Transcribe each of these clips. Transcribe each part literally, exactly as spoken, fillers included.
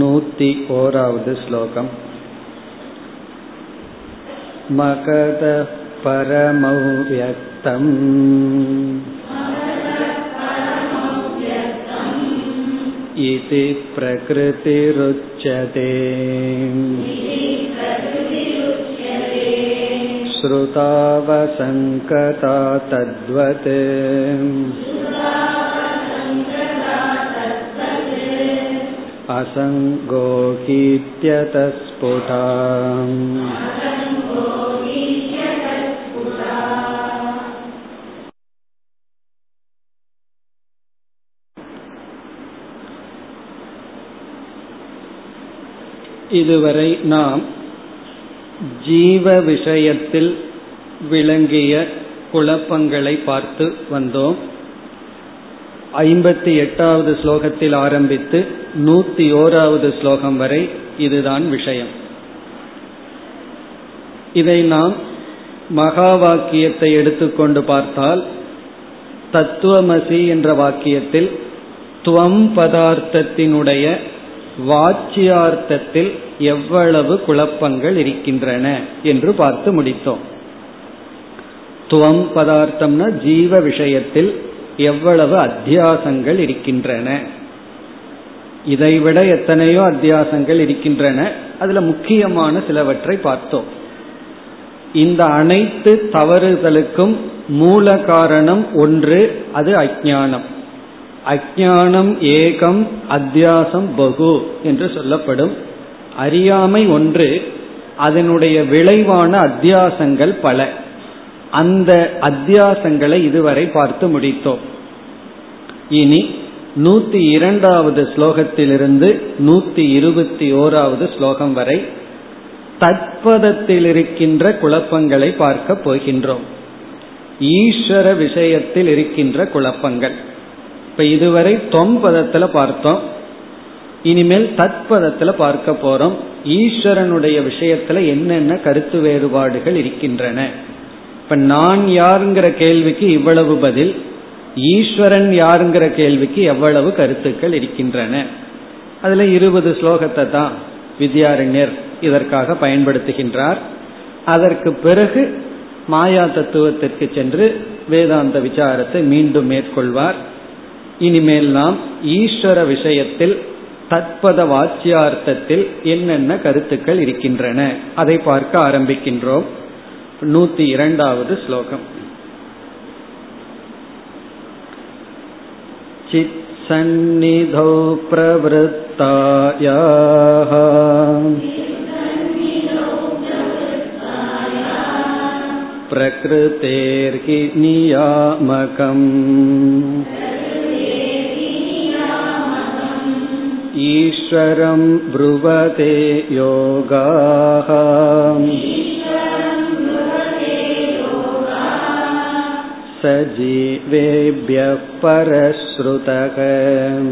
நூத்தி ஓராவது ஸ்லோகம். மகத பரமவ்யக்தம் இதி ப்ரக்ருதிருச்யதே ஸ்ருதாவசங்கதா தத்வத் அசங்கோ கீத்யதஸ்புடாம். இதுவரை நாம் ஜீவ விஷயத்தில் விளங்கிய குழப்பங்களை பார்த்து வந்தோம். ஐம்பத்தி எட்டாவது ஸ்லோகத்தில் ஆரம்பித்து நூத்தி ஓராவது ஸ்லோகம் வரை இதுதான் விஷயம். இதை நாம் மகா வாக்கியத்தை எடுத்துக்கொண்டு பார்த்தால் தத்துவமசி என்ற வாக்கியத்தில் துவம் பதார்த்தத்தினுடைய வாச்சியார்த்தத்தில் எவ்வளவு குழப்பங்கள் இருக்கின்றன என்று பார்த்து முடித்தோம். துவம் பதார்த்தம்னா ஜீவ விஷயத்தில் எவ்வளவு அத்தியாசங்கள் இருக்கின்றன, இதைவிட எத்தனையோ அத்தியாசங்கள் இருக்கின்றன. அதுல முக்கியமான சிலவற்றை பார்த்தோம். இந்த அனைத்து தவறுகளுக்கும் மூல காரணம் ஒன்று, அது அஜ்ஞானம். அஜ்ஞானம் ஏகம் அத்தியாசம் பகு என்று சொல்லப்படும். அறியாமை ஒன்று, அதனுடைய விளைவான அத்தியாசங்கள் பல. அந்த அத்தியாசங்களை இதுவரை பார்த்து முடித்தோம். இனி நூத்தி இரண்டாவது ஸ்லோகத்திலிருந்து நூத்தி இருபத்தி ஓராவது ஸ்லோகம் வரை தத்பதத்தில் இருக்கின்ற குழப்பங்களை பார்க்க போகின்றோம். ஈஸ்வர விஷயத்தில் இருக்கின்ற குழப்பங்கள் இப்ப இதுவரை தொம்பதத்துல பார்த்தோம். இனிமேல் தத்பதத்துல பார்க்க போறோம். ஈஸ்வரனுடைய விஷயத்துல என்னென்ன கருத்து வேறுபாடுகள் இருக்கின்றன. இப்ப நான் யாருங்கிற கேள்விக்கு இவ்வளவு பதில், ஈஸ்வரன் யாருங்கிற கேள்விக்கு எவ்வளவு கருத்துக்கள் இருக்கின்றன. அதுல இருபது ஸ்லோகத்தை தான் வித்யாரண்யர் இதற்காக பயன்படுத்துகின்றார். அதற்கு பிறகு மாயா தத்துவத்திற்கு சென்று வேதாந்த விசாரத்தை மீண்டும் மேற்கொள்வார். இனிமேல் நாம் ஈஸ்வர விஷயத்தில் தத்பத வாச்சியார்த்தத்தில் என்னென்ன கருத்துக்கள் இருக்கின்றன அதை பார்க்க ஆரம்பிக்கின்றோம். நூத்தி இரண்டாவது ஸ்லோகம். சித் சந்நிதோ பிரவருத்தாயாஹ ப்ரக்ருதேர்கி நியாமகம் ஈஸ்வரம் ப்ருவதே யோகாஹ சஜீவேப்யப் பரஸ்ருதகம்.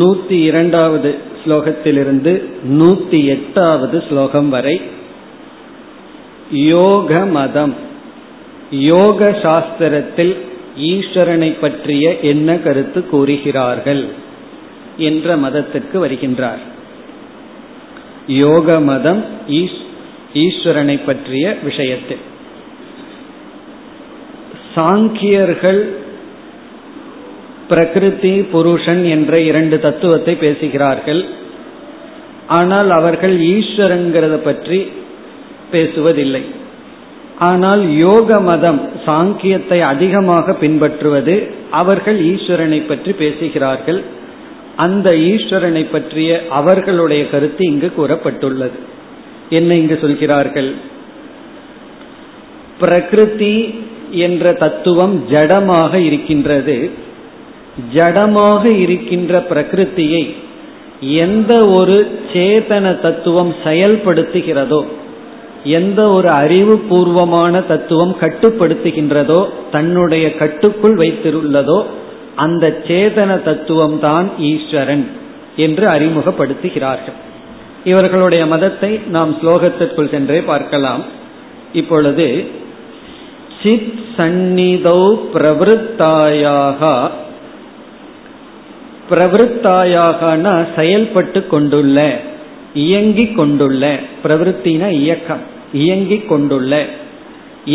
நூத்தி இரண்டாவது ஸ்லோகத்திலிருந்து நூத்தி எட்டாவது ஸ்லோகம் வரை யோக மதம், யோக சாஸ்திரத்தில் ஈஸ்வரனை பற்றிய என்ன கருத்து கூறுகிறார்கள் என்ற மதத்திற்கு வருகின்றார். யோக மதம் ஈஸ்வரனை பற்றிய விஷயத்தில் சாங்கியர்கள் பிரகிருதி புருஷன் என்ற இரண்டு தத்துவத்தை பேசுகிறார்கள். ஆனால் அவர்கள் ஈஸ்வரங்கிறத பற்றி பேசுவதில்லை. ஆனால் யோக மதம் சாங்கியத்தை அதிகமாக பின்பற்றுவது, அவர்கள் ஈஸ்வரனை பற்றி பேசுகிறார்கள். அந்த ஈஸ்வரனை பற்றிய அவர்களுடைய கருத்து இங்கு கூறப்பட்டுள்ளது. என்ன இங்கு சொல்கிறார்கள்? பிரகிருதி என்ற தத்துவம் ஜடமாக இருக்கின்றது. ஜடமாக இருக்கின்ற பிரகிருதியை எந்த ஒரு சேதன தத்துவம் செயல்படுத்துகிறதோ, எந்த ஒரு அறிவுபூர்வமான தத்துவம் கட்டுப்படுத்துகின்றதோ, தன்னுடைய கட்டுக்குள் வைத்திருக்கிறதோ, அந்த சேதன தத்துவம் தான் ஈஸ்வரன் என்று அறிமுகப்படுத்துகிறார்கள். இவர்களுடைய மதத்தை நாம் ஸ்லோகத்திற்குள் சென்றே பார்க்கலாம். இப்பொழுது சித் சந்நிதௌ பிரவருத்தாயாக, பிரவருத்தாயாகனா செயல்பட்டு கொண்டுள்ள, இயங்கிக் கொண்டுள்ள, பிரவருத்தினா இயக்கம், இயங்கிக் கொண்டுள்ள,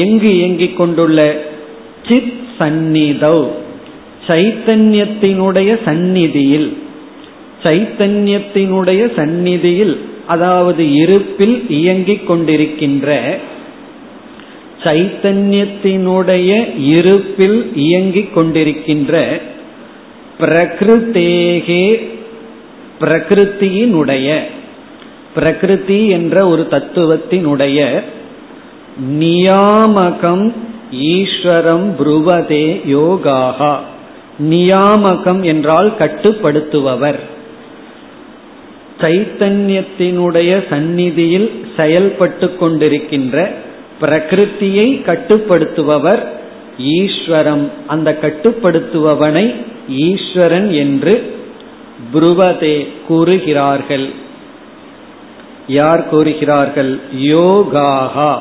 எங்கு இயங்கிக் கொண்டுள்ள, சித் சந்நிதௌ சைத்தன்யத்தினுடைய சந்நிதியில், சைத்தன்யத்தினுடைய சந்நிதியில் அதாவது இருப்பில் இயங்கிக் கொண்டிருக்கின்ற சைத்தன்யத்தினுடைய இருப்பில் இயங்கிக் கொண்டிருக்கின்ற பிரகிருத்தேகே பிரகிருத்தியினுடைய, பிரகிருதி என்ற ஒரு தத்துவத்தினுடைய நியாமகம் ஈஸ்வரம் புருவதே யோகாஹா. நியாமகம் என்றால் கட்டுப்படுத்துபவர். சைத்தன்யத்தினுடைய சந்நிதியில் செயல்பட்டு கொண்டிருக்கின்ற பிரகிருத்தியை கட்டுப்படுத்துபவர் ஈஸ்வரம், அந்த கட்டுப்படுத்துபவனை ஈஸ்வரன் என்று புருவதே கூறுகிறார்கள். யார் கூறுகிறார்கள்? யோகாஹா,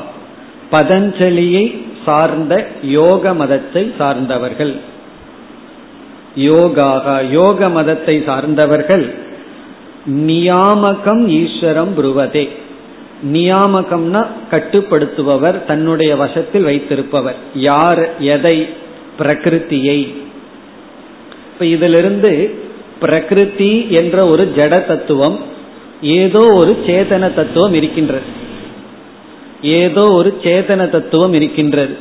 பதஞ்சலியை சார்ந்த யோக மதத்தை சார்ந்தவர்கள். யோகாஹா யோக மதத்தை சார்ந்தவர்கள் நியாமகம் ஈஸ்வரம் புருவதே. நியாமகம்னா கட்டுப்படுத்துபவர், தன்னுடைய வசத்தில் வைத்திருப்பவர். யார்? எதை? பிரகிருத்தியை. இப்ப இதிலிருந்து பிரகிருதி என்ற ஒரு ஜட தத்துவம், ஏதோ ஒரு சேதன தத்துவம் இருக்கின்றது, ஏதோ ஒரு சேதன தத்துவம் இருக்கின்றது.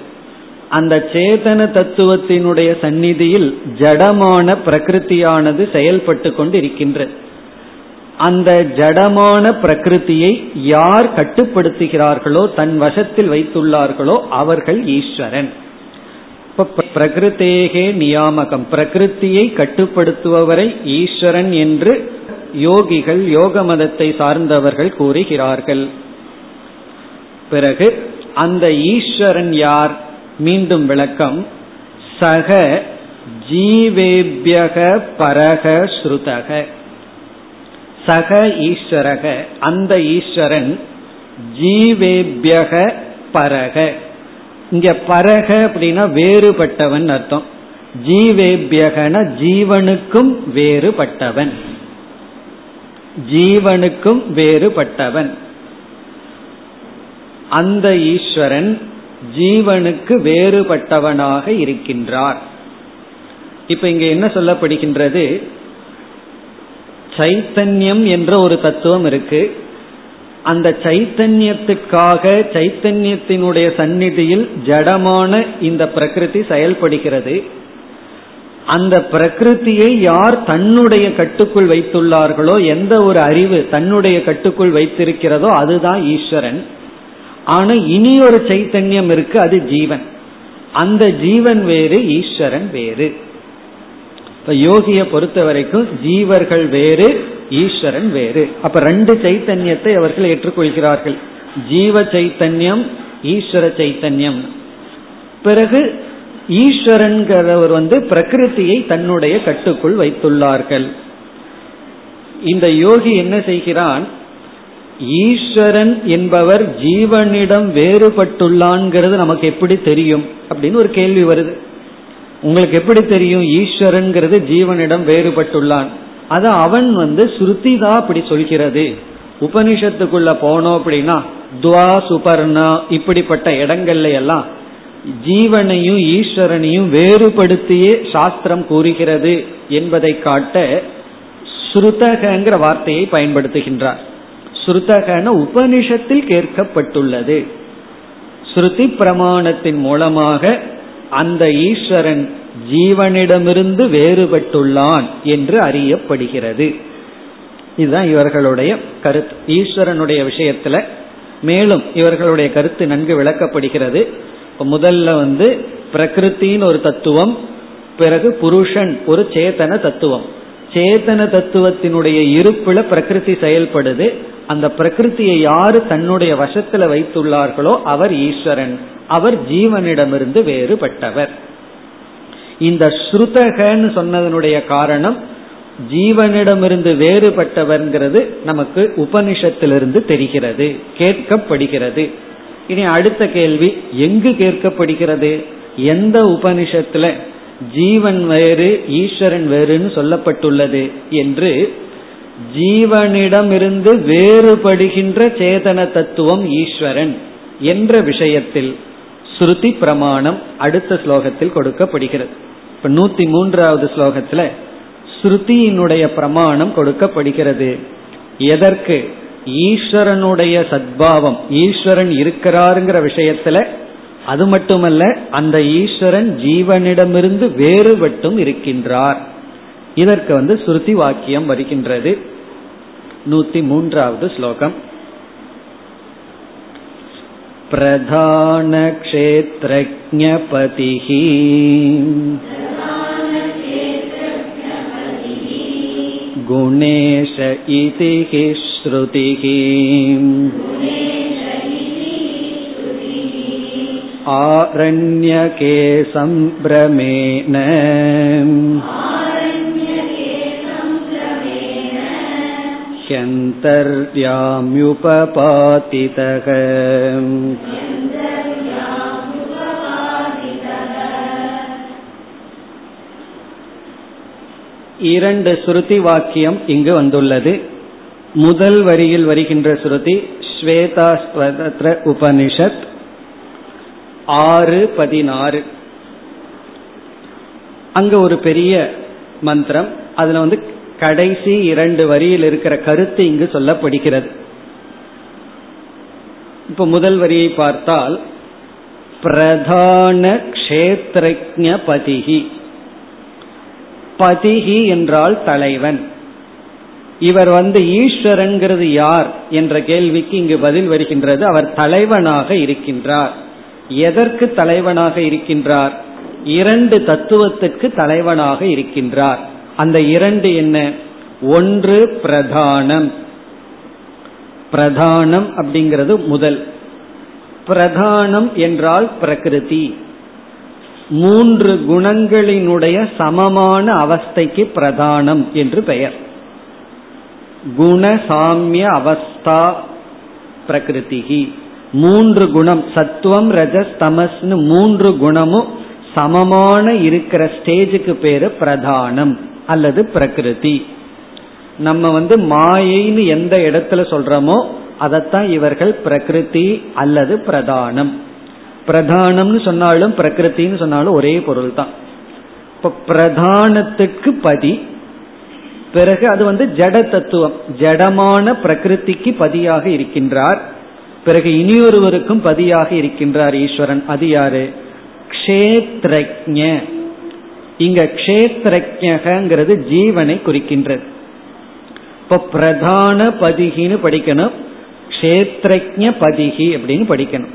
அந்த சேதன தத்துவத்தினுடைய சந்நிதியில் ஜடமான பிரகிருத்தியானது செயல்பட்டு கொண்டு இருக்கின்றது. அந்த ஜடமான பிரகிருத்தியை யார் கட்டுப்படுத்துகிறார்களோ, தன் வசத்தில் வைத்துள்ளார்களோ, அவர்கள் ஈஸ்வரன். பிரகிருத்தேகே நியாமகம், பிரகிருத்தியை கட்டுப்படுத்துபவரை ஈஸ்வரன் என்று யோகிகள், யோக மதத்தை சார்ந்தவர்கள் கூறுகிறார்கள். பிறகு அந்த ஈஸ்வரன் யார்? மீண்டும் விளக்கம். சக ஜீவேபியக பரக ஸ்ருதக. சக ஈஸ்வரக, அந்த ஈஸ்வரன் ஜீவேபியக பரக. இங்க பரக அப்படின்னா வேறுபட்டவன் அர்த்தம். ஜீவேபியகன ஜீவனுக்கும் வேறுபட்டவன், ஜீவனுக்கும் வேறுபட்டவன். அந்த ஈஸ்வரன் ஜீவனுக்கு வேறுபட்டவனாக இருக்கின்றார். இப்ப இங்க என்ன சொல்லப்படுகின்றது? சைத்தன்யம் என்ற ஒரு தத்துவம் இருக்கு. அந்த சைத்தன்யத்துக்காக, சைத்தன்யத்தினுடைய சந்நிதியில் ஜடமான இந்த பிரகிருதி செயல்படுகிறது. அந்த பிரகிருதியை யார் தன்னுடைய கட்டுக்குள் வைத்துள்ளார்களோ, எந்த ஒரு அறிவு தன்னுடைய கட்டுக்குள் வைத்திருக்கிறதோ, அதுதான் ஈஸ்வரன். ஆனா இனி ஒரு சைத்தன்யம் இருக்கு, அது ஜீவன். அந்த ஜீவன் வேறு, ஈஸ்வரன் வேறு. இப்ப யோகியை பொறுத்த வரைக்கும் ஜீவர்கள் வேறு, ஈஸ்வரன் வேறு. அப்ப ரெண்டு சைத்தன்யத்தை அவர்கள் ஏற்றுக்கொள்கிறார்கள், ஜீவ சைத்தன்யம், ஈஸ்வர சைத்தன்யம். பிறகு ஈஸ்வரன்கிறவர் வந்து பிரகிருதியை தன்னுடைய கட்டுக்குள் வைத்துள்ளார்கள். இந்த யோகி என்ன செய்கிறான்? ஈஸ்வரன் என்பவர் ஜீவனிடம் வேறுபட்டுள்ளான்ங்கிறது நமக்கு எப்படி தெரியும் அப்படின்னு ஒரு கேள்வி வருது. உங்களுக்கு எப்படி தெரியும் ஈஸ்வரன்கிறது ஜீவனிடம் வேறுபட்டுள்ளான்? அது அவன் வந்து ஸ்ருதிதா அப்படி சொல்கிறது. உபனிஷத்துக்குள்ள போனோம் அப்படின்னா துவா சுபர்ணா இப்படிப்பட்ட இடங்கள்ல எல்லாம் ஜீவனையும் ஈஸ்வரனையும் வேறுபடுத்தியே சாஸ்திரம் கூறுகிறது என்பதை காட்ட ஸ்ருதகங்கிற வார்த்தையை பயன்படுத்துகின்றார். ஸ்ருதகன உபனிஷத்தில் கேட்கப்பட்டுள்ளது, ஸ்ருதி பிரமாணத்தின் மூலமாக அந்த ஈஸ்வரன் ஜீவனிடமிருந்து வேறுபட்டுள்ளான் என்று அறியப்படுகிறது. இதுதான் இவர்களுடைய கருத்து ஈஸ்வரனுடைய விஷயத்துல. மேலும் இவர்களுடைய கருத்து நன்கு விளக்கப்படுகிறது. முதல்ல வந்து பிரகிருத்தின் ஒரு தத்துவம், பிறகு புருஷன் ஒரு சேதன தத்துவம். சேதன தத்துவத்தினுடைய இருப்புல பிரகிருதி செயல்படுது. அந்த பிரகிருத்தியை யாரு தன்னுடைய வசத்துல வைத்துள்ளார்களோ அவர் ஈஸ்வரன், அவர் ஜீவனிடமிருந்து வேறுபட்டவர். இந்த ஸ்ருதகன்னு சொன்னதனுடைய காரணம் ஜீவனிடமிருந்து வேறுபட்டவர்ங்கிறது நமக்கு உபனிஷத்திலிருந்து தெரிகிறது, கேட்கப்படுகிறது. இனி அடுத்த கேள்வி, எங்கு கேட்கப்படுகிறது? எந்த உபனிஷத்துல ஜீவன் வேறு ஈஸ்வரன் வேறுன்னு சொல்லப்பட்டுள்ளது என்று ஜீவனிடமிருந்து வேறுபடுகின்ற சேதன தத்துவம் ஈஸ்வரன் என்ற விஷயத்தில் ஸ்ருதி பிரமாணம் அடுத்த ஸ்லோகத்தில் கொடுக்கப்படுகிறது. இப்ப நூத்தி மூன்றாவது ஸ்லோகத்துல ஸ்ருதியினுடைய பிரமாணம் கொடுக்கப்படுகிறது. எதற்கு? ஈஸ்வரனுடைய சத்பாவம், ஈஸ்வரன் இருக்கிறாருங்கிற விஷயத்துல. அது மட்டுமல்ல, அந்த ஈஸ்வரன் ஜீவனிடமிருந்து வேறுபட்டும் இருக்கின்றார். இதற்கு வந்து ஸ்ருதி வாக்கியம் வருகின்றது. நூத்தி மூன்றாவது ஸ்லோகம். பிரதான க்ஷேத்ரஜ்ஞபதிஹி குணேஷ இதிஹி ஸ்ருதிஹி ஆரண்யகே சம்பிரமேன யந்தர்யாம்யுபபாதிதக. இரண்டு ஸ்ருதி வாக்கியம் இங்கு வந்துள்ளது. முதல் வரியில் வருகின்ற ஸ்ருதி ஸ்வேதாஸ்வதத்ர உபனிஷத் ஆறு பதினாறு. அங்க ஒரு பெரிய மந்திரம், அதுல வந்து கடைசி இரண்டு வரியில் இருக்கிற கருத்து இங்கு சொல்லப்படுகிறது. இப்ப முதல் வரியை பார்த்தால் பிரதான க்ஷேத்ரஜ்ஞ பதிஹி. பதிஹி என்றால் தலைவன். இவர் வந்து ஈஸ்வரன்கிறது யார் என்ற கேள்விக்கு இங்கு பதில் வருகின்றது. அவர் தலைவனாக இருக்கின்றார். எதற்கு தலைவனாக இருக்கின்றார்? இரண்டு தத்துவத்திற்கு தலைவனாக இருக்கின்றார். அந்த இரண்டு என்ன? ஒன்று பிரதானம். பிரதானம் அப்படிங்கிறது முதல். பிரதானம் என்றால் பிரகிருதி, மூன்று குணங்களினுடைய சமமான அவஸ்தைக்கு பிரதானம் என்று பெயர். குணசாமிய அவஸ்தா பிரகிருதி. மூன்று குணம், சத்துவம் ரஜஸ் தமஸ்னு மூன்று குணமும் சமமான இருக்கிற ஸ்டேஜுக்கு பேரு பிரதானம் அல்லது பிரகிருதி. நம்ம வந்து மாயைன்னு எந்த இடத்துல சொல்றோமோ அதத்தான் இவர்கள் பிரகிருதி அல்லது பிரதானம். பிரதானம்னு சொன்னாலும் பிரகிருத்தின்னு சொன்னாலும் ஒரே பொருள் தான். இப்போ பிரதானத்துக்கு பதி, பிறகு அது வந்து ஜட தத்துவம், ஜடமான பிரகிருதிக்கு பதியாக இருக்கின்றார். பிறகு இனியொருவருக்கும் பதியாக இருக்கின்றார் ஈஸ்வரன். அது யாரு? க்ஷேத்ரஜ்ஞ. இங்க க்ஷேத்ரஜ்ஞங்கிறது ஜீவனை குறிக்கின்றது. இப்ப பிரதான பதிகின்னு படிக்கணும், க்ஷேத்ரஜ்ஞ பதிகி அப்படின்னு படிக்கணும்.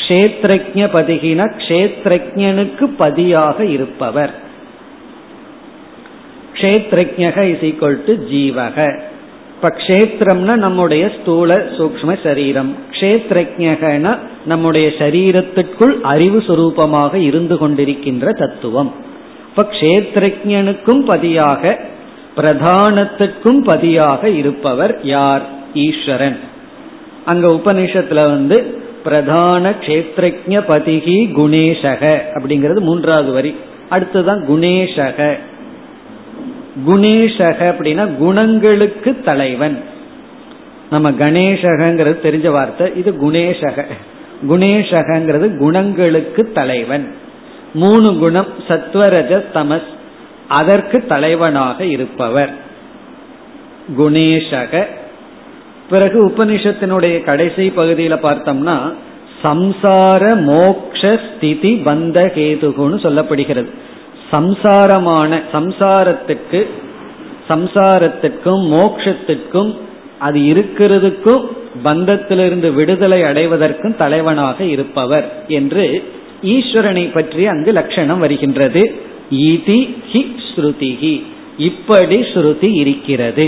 க்ஷேத்ரஜ்ஞ பதிகினா க்ஷேத்ரஜ்ஞனுக்கு பதியாக இருப்பவர். க்ஷேத்ரஜ்ஞக இஸ் ஈக்வல் டு ஜீவக. இப்ப க்ஷேத்திரம்னா நம்முடைய ஸ்தூல சூக்ஷ்ம சரீரம், க்ஷேத்ரஜ்ஞகனா நம்முடைய சரீரத்திற்குள் அறிவு சுரூபமாக இருந்து கொண்டிருக்கின்ற தத்துவம். இப்ப க்ஷேத்ரஜ்ஞனுக்கும் பதியாக பிரதானத்திற்கும் பதியாக இருப்பவர் யார்? ஈஸ்வரன். அங்க உபநிஷத்துல வந்து பிரதான க்ஷேத்ரஜ்ஞ பதிகி குணேஷக அப்படிங்கிறது மூன்றாவது வரி. அடுத்ததான் குணேஷக. குணேஷக அப்படின்னா குணங்களுக்கு தலைவன். நம்ம கணேசகங்கிறது தெரிஞ்ச வார்த்தை, இது குணேஷக. குணேஷகங்கிறது குணங்களுக்கு தலைவன். மூணு குணம் சத்வரஜ தமஸ், அதற்கு தலைவனாக இருப்பவர் குணேஷக. பிறகு உபனிஷத்தினுடைய கடைசி பகுதியில் பார்த்தோம்னா சம்சார மோக்ஷ ஸ்திதி பந்த கேதுகுன்னு சொல்லப்படுகிறது. சம்சாரமான சம்சாரத்துக்கு சம்சாரத்துக்கும் மோக்ஷத்துக்கும் அது இருக்கிறதுக்கும் பந்தத்திலிருந்து விடுதலை அடைவதற்கும் தலைவனாக இருப்பவர் என்று ஈஸ்வரனை பற்றி அங்கு லட்சணம் வருகின்றது. இதி ஹி ஸ்ருதிஹி, இப்படி ஸ்ருதி இருக்கிறது.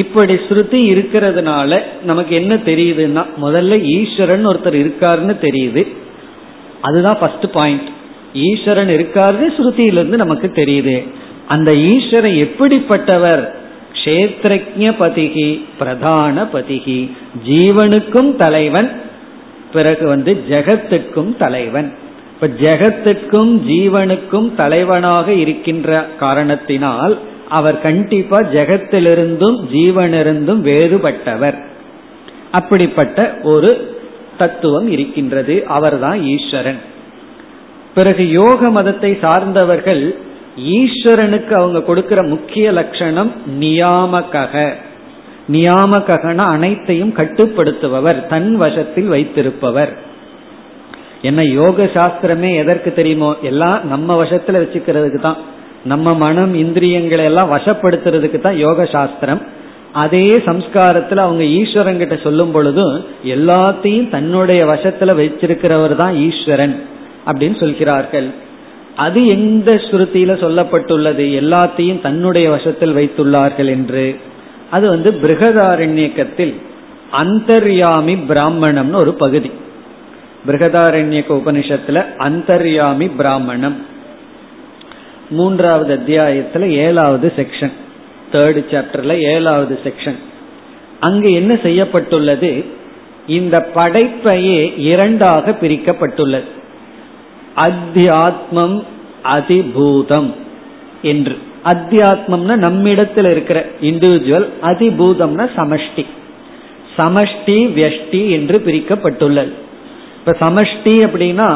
இப்படி ஸ்ருதி இருக்கிறதுனால நமக்கு என்ன தெரியுதுன்னா, முதல்ல ஈஸ்வரன் ஒருத்தர் இருக்காருன்னு தெரியுது. அதுதான் ஃபர்ஸ்ட் பாயிண்ட். ஈஸ்வரன் இருக்காரு ஸ்ருதியிலிருந்து நமக்கு தெரியுது. அந்த ஈஸ்வரன் எப்படிப்பட்டவர்? க்ஷேத்ரஜ்ஞ பதிகி, பிரதான பதிகி, ஜீவனுக்கும் தலைவன், பிறகு வந்து ஜெகத்துக்கும் தலைவன். இப்ப ஜெகத்துக்கும் ஜீவனுக்கும் தலைவனாக இருக்கின்ற காரணத்தினால் அவர் கண்டிப்பா ஜெகத்திலிருந்தும் ஜீவனிருந்தும் வேறுபட்டவர். அப்படிப்பட்ட ஒரு தத்துவம் இருக்கின்றது, அவர்தான் ஈஸ்வரன். பிறகு யோக மதத்தை சார்ந்தவர்கள் ஈஸ்வரனுக்கு அவங்க கொடுக்கிற முக்கிய லட்சணம் நியாமகக. நியாமககன அனைத்தையும் கட்டுப்படுத்துபவர், தன் வசத்தில் வைத்திருப்பவர். என்ன யோக சாஸ்திரமே எதற்கு தெரியுமோ, எல்லாம் நம்ம வசத்துல வச்சுக்கிறதுக்கு தான், நம்ம மனம் இந்திரியங்களை எல்லாம் வசப்படுத்துறதுக்கு தான் யோக சாஸ்திரம். அதே சம்ஸ்காரத்துல அவங்க ஈஸ்வரன் கிட்ட சொல்லும் பொழுதும் எல்லாத்தையும் தன்னுடைய வசத்துல வச்சிருக்கிறவர் தான் ஈஸ்வரன் அப்படின்னு சொல்கிறார்கள். அது எந்த ஸ்ருதியில சொல்லப்பட்டுள்ளது எல்லாத்தையும் தன்னுடைய வசத்தில் வைத்துள்ளார்கள் என்று? அது வந்து பிருகதாரண்யக்கத்தில் அந்தர்யாமி பிராமணம்னு ஒரு பகுதி. பிருகதாரண்யக்க உபனிஷத்துல அந்தர்யாமி பிராமணம் மூன்றாவது அத்தியாயத்துல ஏழாவது செக்ஷன், தேர்டு சாப்டர்ல ஏழாவது செக்ஷன். அங்கு என்ன செய்யப்பட்டுள்ளது, இந்த படைப்பையே இரண்டாக பிரிக்கப்பட்டுள்ளது. அத்தியாத்மம் அதிபூதம் என்று. அத்தியாத்மம்னா நம்மிடத்தில் இருக்கிற இண்டிவிஜுவல், அதிபூதம்னா சமஷ்டி. சமஷ்டி வியஷ்டி என்று பிரிக்கப்பட்டுள்ளது. இப்ப சமஷ்டி அப்படின்னா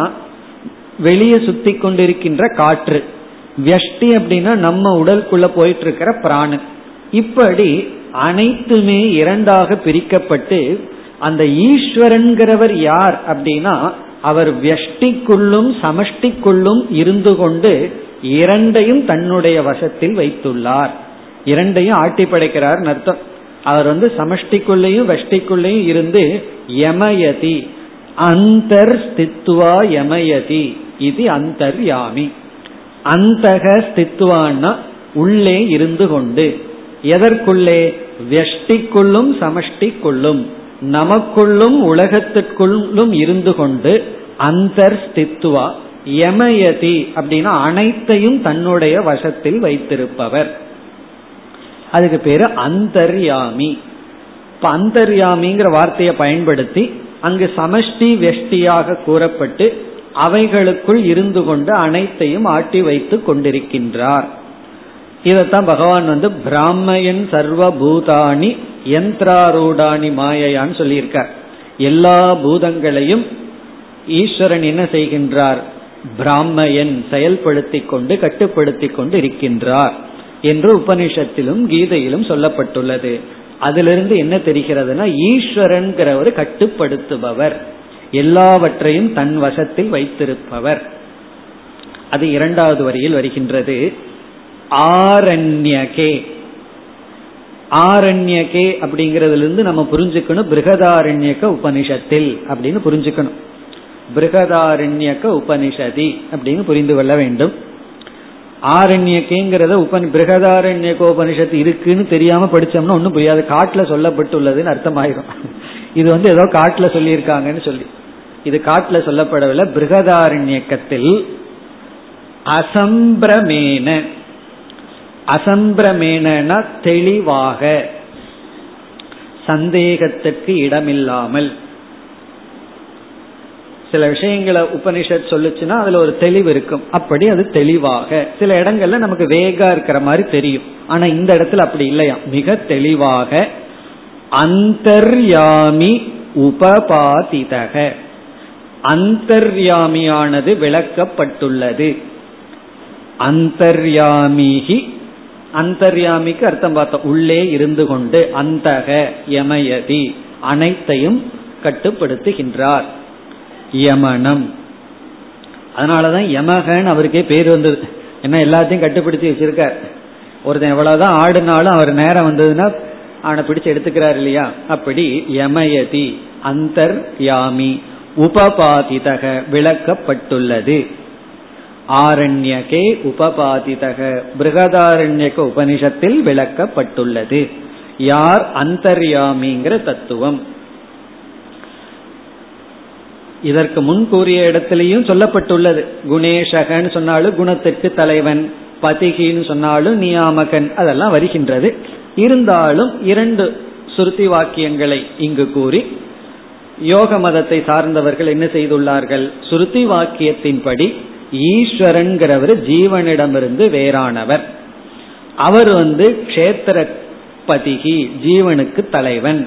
வெளியே சுத்தி கொண்டிருக்கின்ற காற்று, வியஷ்டி அப்படின்னா நம்ம உடலுக்குள்ள போயிட்டு இருக்கிற பிராணன். இப்படி அனைத்துமே இரண்டாக பிரிக்கப்பட்டு அந்த ஈஸ்வரன்கிறவர் யார் அப்படின்னா அவர் வியஷ்டிக்குள்ளும் சமஷ்டிக்குள்ளும் இருந்து கொண்டு இரண்டையும் தன்னுடைய வசத்தில் வைத்துள்ளார். இரண்டையும் ஆட்டி படைக்கிறார் அர்த்தம். அவர் வந்து சமஷ்டிக்குள்ளேயும் வெஷ்டிக்குள்ளேயும் இருந்து யமயதி அந்தர் ஸ்தித்வா யமயதி இது அந்தர்யாமி. அந்தக ஸ்தித்வான்னா உள்ளே இருந்து கொண்டு, எதற்குள்ளே, வியஷ்டிக்குள்ளும் சமஷ்டிக்குள்ளும் நமக்குள்ளும் உலகத்திற்குள்ளும் இருந்து கொண்டு அந்தர் ஸ்தித்வா யமயதி அப்படின்னா அனைத்தையும் தன்னுடைய வசத்தில் வைத்திருப்பவர். அதுக்கு பேரு அந்தர்யாமி. இப்ப அந்தர்யாமிங்கிற வார்த்தையை பயன்படுத்தி அங்கு சமஷ்டி வெஷ்டியாக கூறப்பட்டு அவைகளுக்குள் இருந்து கொண்டு அனைத்தையும் ஆட்டி வைத்து கொண்டிருக்கின்றார். இதத்தான் பகவான் வந்து பிராமயன் சர்வபூதானி யந்திராரூடானி மாயையான்னு சொல்லியிருக்கார். எல்லா பூதங்களையும் ஈஸ்வரன் என்ன செய்கின்றார், பிராமயன், செயல்படுத்தி கொண்டு கட்டுப்படுத்தி கொண்டு இருக்கின்றார் என்று உபனிஷத்திலும் கீதையிலும் சொல்லப்பட்டுள்ளது. அதிலிருந்து என்ன தெரிகிறதுனா ஈஸ்வரன் ஒரு கட்டுப்படுத்துபவர், எல்லாவற்றையும் தன் வசத்தில் வைத்திருப்பவர். அது இரண்டாவது வரியில் வருகின்றது. ஆரண்யகே. ஆரண்யகே அப்படிங்கறதுல இருந்து நம்ம புரிஞ்சுக்கணும் பிருகதாரண்யக உபனிஷத்தில் அப்படின்னு புரிஞ்சுக்கணும். பிருகதாரண்யக உபனிஷதி அப்படின்னு புரிந்து கொள்ள வேண்டும். ஆரண்யகேங்கிறத உப பிருகதாரண்யக உபனிஷத்து இருக்குன்னு தெரியாம படிச்சோம்னா ஒன்னும் புரியாது. காட்டுல சொல்லப்பட்டுள்ளதுன்னு அர்த்தமாயிரும். இது வந்து ஏதோ காட்டுல சொல்லியிருக்காங்கன்னு சொல்லி, இது காட்டுல சொல்லப்படவில்லை. பிருகதாரண்யக்கத்தில் அசம்பிரமேன. அசம்பிரமேனா தெளிவாக, சந்தேகத்திற்கு இடமில்லாமல். சில விஷயங்களை உபனிஷத் சொல்லுச்சுன்னா அதுல ஒரு தெளிவு இருக்கும். அப்படி அது தெளிவாக, சில இடங்கள்ல நமக்கு வேகா இருக்கிற மாதிரி தெரியும், ஆனா இந்த இடத்துல அப்படி இல்லையா, மிக தெளிவாக. அந்தர்யாமி உபபாதிதக. அந்தர்யாமியானது விளக்கப்பட்டுள்ளது. அந்தர்யாமிஹி, அந்தர்யாமிக்கு அர்த்தம் பார்த்தோம் உள்ளே இருந்து கொண்டு, அந்தக யமயதி அனைத்தையும் கட்டுப்படுத்துகின்றார். யமனம், அதனாலதான் யமகன் அவருக்கே பேர் வந்தது. ஏன்னா எல்லாத்தையும் கட்டுப்படுத்தி வச்சிருக்கார். ஒருத்தன் எவ்வளவுதான் ஆடுனாலும் அவர் நேரம் வந்ததுன்னா ஆனை பிடிச்சு எடுத்துக்கிறார் இல்லையா. அப்படி யமயதி அந்தர்யாமி உபபாதிதக விளக்கப்பட்டுள்ளது. ஆரண்யகே உபபாதிதக பிருகதாரண்யக உபனிஷத்தில் விளக்கப்பட்டுள்ளது. யார்? அந்தர்யாமிங்கிற தத்துவம். இதற்கு முன் கூறிய இடத்திலையும் சொல்லப்பட்டுள்ளது. குணேஷகன்னு சொன்னாலும் குணத்திற்கு தலைவன், பதிகின்னு சொன்னாலும் நியாமகன், அதெல்லாம் வருகின்றது. இருந்தாலும் இரண்டு சுருதி வாக்கியங்களை இங்கு கூறி யோக மதத்தை சார்ந்தவர்கள் என்ன செய்துள்ளார்கள், சுருதி வாக்கியத்தின்படி ஈஸ்வரன் ஜீவனிடமிருந்து வேறானவர், அவர் வந்து கஷேத்திரபதிகி ஜீவனுக்கு தலைவன்,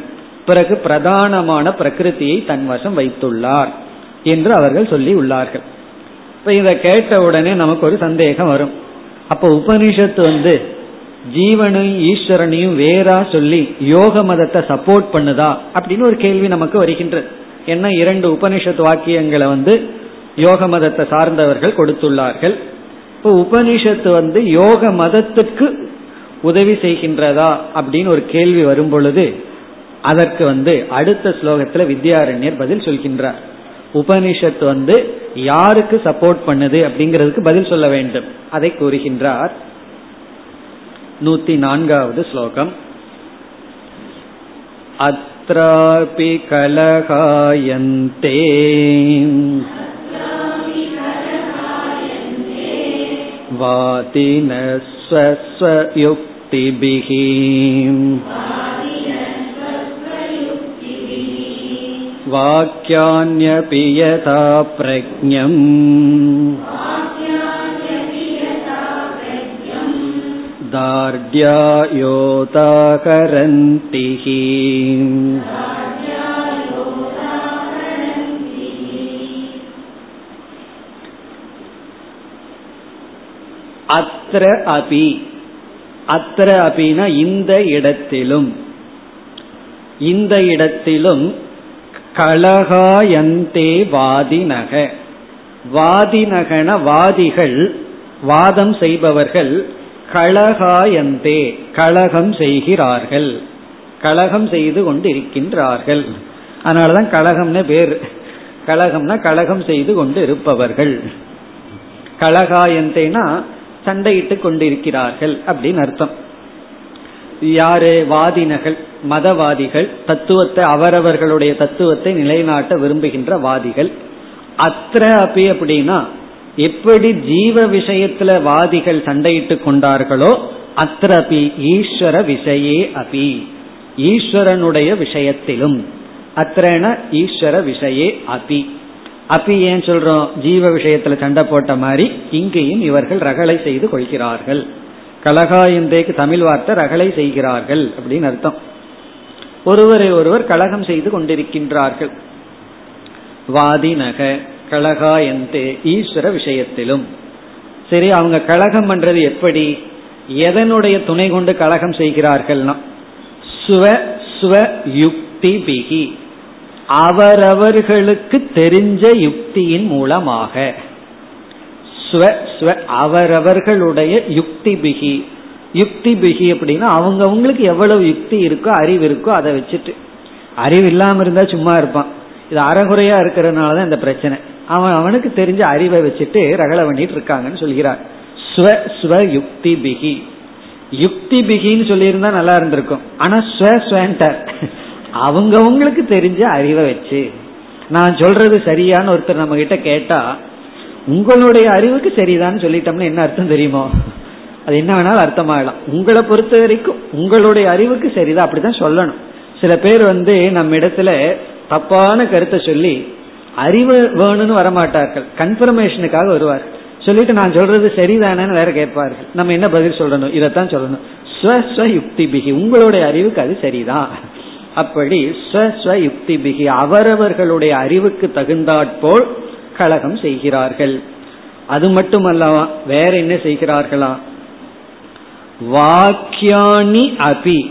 பிறகு பிரதானமான பிரகிருதியை தன்வசம் வைத்துள்ளார் என்று அவர்கள் சொல்லி உள்ளார்கள். இப்ப இதை கேட்ட உடனே நமக்கு ஒரு சந்தேகம் வரும், அப்ப உபனிஷத்து வந்து ஜீவனையும் ஈஸ்வரனையும் வேறா சொல்லி யோக மதத்தை சப்போர்ட் பண்ணுதா அப்படின்னு ஒரு கேள்வி நமக்கு வருகின்றது. ஏன்னா இரண்டு உபனிஷத்து வாக்கியங்களை வந்து யோக மதத்தை சார்ந்தவர்கள் கொடுத்துள்ளார்கள். இப்போ உபனிஷத்து வந்து யோக மதத்துக்கு உதவி செய்கின்றதா அப்படின்னு ஒரு கேள்வி வரும் பொழுது அதற்கு வந்து அடுத்த ஸ்லோகத்தில் வித்யாரண்யர் பதில் சொல்கின்றார். உபனிஷத்து வந்து யாருக்கு சப்போர்ட் பண்ணுது அப்படிங்கிறதுக்கு பதில் சொல்ல வேண்டும், அதை கூறுகின்றார். நூத்தி நான்காவது ஸ்லோகம். அத்ராபி கலகாயந்தே வாதினஸ்வஸ்வயுக்திபிஹி வாக்யான்யபி யதா ப்ரஜ்ஞம் தார்ட்யாயோதாகரந்திஹி. அத்ர அபி, அத்ர அபினா இந்த இடத்திலும், இந்த இடத்திலும் கலகாயந்தே வாதிநக, வாதிநகன வாதிகள், வாதம் செய்பவர்கள், கலகாயந்தே கலகம் செய்கிறார்கள், கலகம் செய்து கொண்டிருக்கின்றார்கள். அதனாலதான் கலகம்னு பேர். கலகம்னா கலகம் செய்து கொண்டு இருப்பவர்கள். கலகாயந்தேனா சண்டையிட்டு கொண்டிருக்கிறார்கள் அப்படின்னு அர்த்தம். யாரு? வாதினர்கள், மதவாதிகள், தத்துவத்தை அவரவர்களுடைய தத்துவத்தை நிலைநாட்ட விரும்புகின்ற வாதிகள். அத்ர அபி அப்படின்னா எப்படி ஜீவ விஷயத்துல வாதிகள் சண்டையிட்டு கொண்டார்களோ, அத்ர அபி ஈஸ்வர விஷயே அபி, ஈஸ்வரனுடைய விஷயத்திலும். அத்ரன ஈஸ்வர விஷயே அபி. அப்பி ஏன் சொல்றோம்? ஜீவ விஷயத்துல சண்டை போட்ட மாதிரி இங்கேயும் இவர்கள் ரகளை செய்து கொள்கிறார்கள். கலகாயந்தேக்கு தமிழ் வார்த்தை ரகளை செய்கிறார்கள் அப்படின்னு அர்த்தம். ஒருவரை ஒருவர் கலகம் செய்து கொண்டிருக்கின்றார்கள். வாதிநக கலகாயந்தே ஈஸ்வர விஷயத்திலும். சரி, அவங்க கலகம் பண்றது எப்படி, எதனுடைய துணை கொண்டு கலகம் செய்கிறார்கள்னா சுவ சுவ யுக்தி பிகி, அவரவர்களுக்கு தெரிஞ்ச யுக்தியின் மூலமாக. ஸ்வ ஸ்வ அவரவர்களுடைய யுக்தி பிகி, யுக்தி பிகி அப்படின்னா அவங்கவுங்களுக்கு எவ்வளவு யுக்தி இருக்கோ, அறிவு இருக்கோ அதை வச்சுட்டு. அறிவு இல்லாமல் இருந்தால் சும்மா இருப்பான். இது அறகுறையா இருக்கிறதுனால தான் இந்த பிரச்சனை. அவன் அவனுக்கு தெரிஞ்ச அறிவை வச்சுட்டு ரகளை பண்ணிட்டு இருக்காங்கன்னு சொல்கிறார். ஸ்வ ஸ்வ யுக்தி பிகி, யுக்தி பிகின்னு சொல்லியிருந்தா நல்லா இருந்திருக்கும். ஆனா ஸ்வ ஸ்வன்டர் அவங்கவுங்களுக்கு தெரிஞ்ச அறிவை வச்சு. நான் சொல்றது சரியான்னு ஒருத்தர் நம்ம கிட்ட கேட்டா உங்களுடைய அறிவுக்கு சரிதான்னு சொல்லிட்டோம்னா என்ன அர்த்தம் தெரியுமோ? அது என்ன வேணாலும் அர்த்தமாகலாம். உங்களை பொறுத்த வரைக்கும் உங்களுடைய அறிவுக்கு சரிதான், அப்படிதான் சொல்லணும். சில பேர் வந்து நம்ம இடத்துல தப்பான கருத்தை சொல்லி அறிவு வேணும்னு வரமாட்டார்கள், கன்ஃபர்மேஷனுக்காக வருவார். சொல்லிட்டு நான் சொல்றது சரிதானு வேற கேட்பார்கள். நம்ம என்ன பதில் சொல்லணும்? இதைத்தான் சொல்லணும், ஸ்வஸ்வ யுக்தி பிகி, உங்களுடைய அறிவுக்கு அது சரிதான். அப்படி ஸ்வஸ்வ யுக்தி பிகி, அவரவர்களுடைய அறிவுக்கு தகுந்தாற்போல் கலகம் செய்கிறார்கள். அது மட்டுமல்லவா, வேற என்ன செய்கிறார்களா? வாக்கியானி அபி,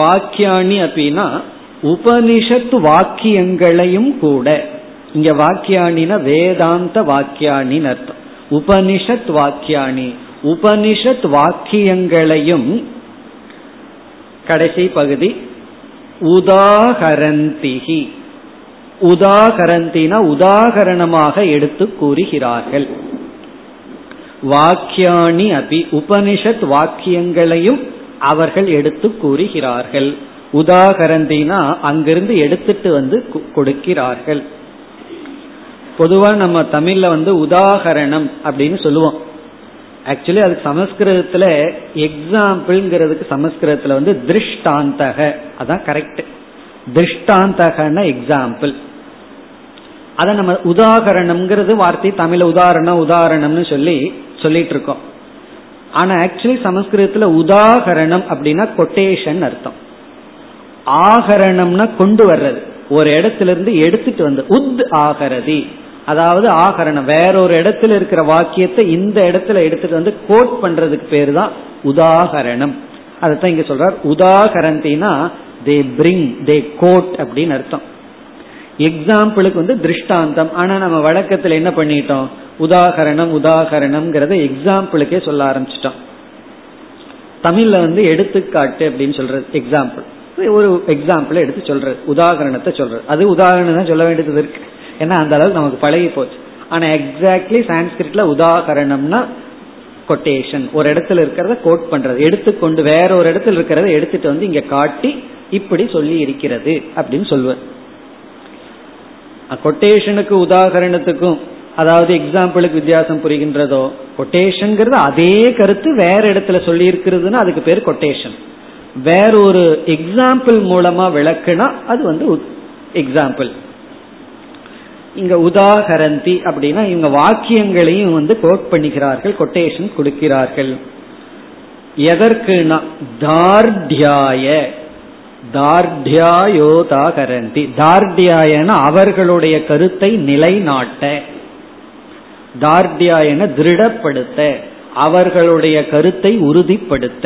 வாக்கியானி அபினா உபனிஷத்து வாக்கியங்களையும் கூட. இங்க வாக்கியானினா வேதாந்த வாக்கியானின் அர்த்தம். உபனிஷத் வாக்கியானி, உபனிஷத் வாக்கியங்களையும். கடைசி பகுதி உதாகரந்திகி, உதாகரந்தின உதாகரணமாக எடுத்து கூறுகிறார்கள். வாக்கியானி அபி உபனிஷத் வாக்கியங்களையும் அவர்கள் எடுத்து கூறுகிறார்கள். உதாகரந்தினா அங்கிருந்து எடுத்துட்டு வந்து கொடுக்கிறார்கள். பொதுவா நம்ம தமிழ்ல வந்து உதாகரணம் அப்படின்னு சொல்லுவோம். ஆக்சுவலி அது சமஸ்கிருதத்துல எக்ஸாம்பிள்ங்கிறதுக்கு, சமஸ்கிருதத்துல வந்து திருஷ்டாந்தக, அதான் கரெக்ட். திருஷ்டாந்தகன எக்ஸாம்பிள். அதை நம்ம உதாகரணம்ங்கிறது வார்த்தை, தமிழ உதாரணம் உதாரணம்னு சொல்லி சொல்லிட்டு இருக்கோம். ஆனா ஆக்சுவலி சமஸ்கிருதத்துல உதாகரணம் அப்படின்னா கொட்டேஷன் அர்த்தம், ஆகரணம்னா கொண்டு வர்றது, ஒரு இடத்துல இருந்து எடுத்துட்டு வந்து உத் ஆகரதி, அதாவது ஆகரணம் வேறொரு இடத்துல இருக்கிற வாக்கியத்தை இந்த இடத்துல எடுத்துட்டு வந்து கோட் பண்றதுக்கு பேரு தான் உதாகரணம். அதத்தான் இங்க சொல்றார். உதாகரந்தினா தே பிரிங் தே கோட் அப்படின்னு அர்த்தம். எக்ஸாம்பிளுக்கு வந்து திருஷ்டாந்தம். ஆனா நம்ம வழக்கத்துல என்ன பண்ணிட்டோம், உதாகரணம் உதாகரணம்ங்கிறத எக்ஸாம்பிளுக்கே சொல்ல ஆரம்பிச்சிட்டோம். தமிழ்ல வந்து எடுத்துக்காட்டு அப்படின்னு சொல்றது எக்ஸாம்பிள், ஒரு எக்ஸாம்பிள் எடுத்து சொல்றது, உதாகரணத்தை சொல்றது. அது உதாகரணம் தான் சொல்ல வேண்டியது இருக்கு, ஏன்னா அந்த அளவுக்கு நமக்கு பழகி போச்சு. ஆனா எக்ஸாக்ட்லி சான்ஸ்கிரிட்ல உதாகரணம்னா கொட்டேஷன், ஒரு இடத்துல இருக்கிறத கோட் பண்றது, எடுத்துக்கொண்டு வேற ஒரு இடத்துல இருக்கிறத எடுத்துட்டு வந்து இங்க காட்டி இப்படி சொல்லி இருக்கிறது அப்படின்னு சொல்லுவார். கொட்டேஷனுக்கு உதாகரணத்துக்கும் அதாவது எக்ஸாம்பிளுக்கு வித்தியாசம் புரிகின்றதோ? கொட்டேஷன்ங்கிறது அதே கருத்து வேற இடத்துல சொல்லி இருக்கிறதுன்னா அதுக்கு பேர் கொட்டேஷன். வேற ஒரு எக்ஸாம்பிள் மூலமா விளக்குனா அது வந்து எக்ஸாம்பிள். இங்க உதாகரந்தி அப்படின்னா இவங்க வாக்கியங்களையும் வந்து கோட் பண்ணிக்கிறார்கள், கொட்டேஷன் கொடுக்கிறார்கள். எதற்குனா தார்டியாய, தார்டியாயோதாகரந்தி, தார்டியாயன அவர்களுடைய கருத்தை நிலைநாட்ட, தார்டியாயன திருடப்படுத்த, அவர்களுடைய கருத்தை உறுதிப்படுத்த.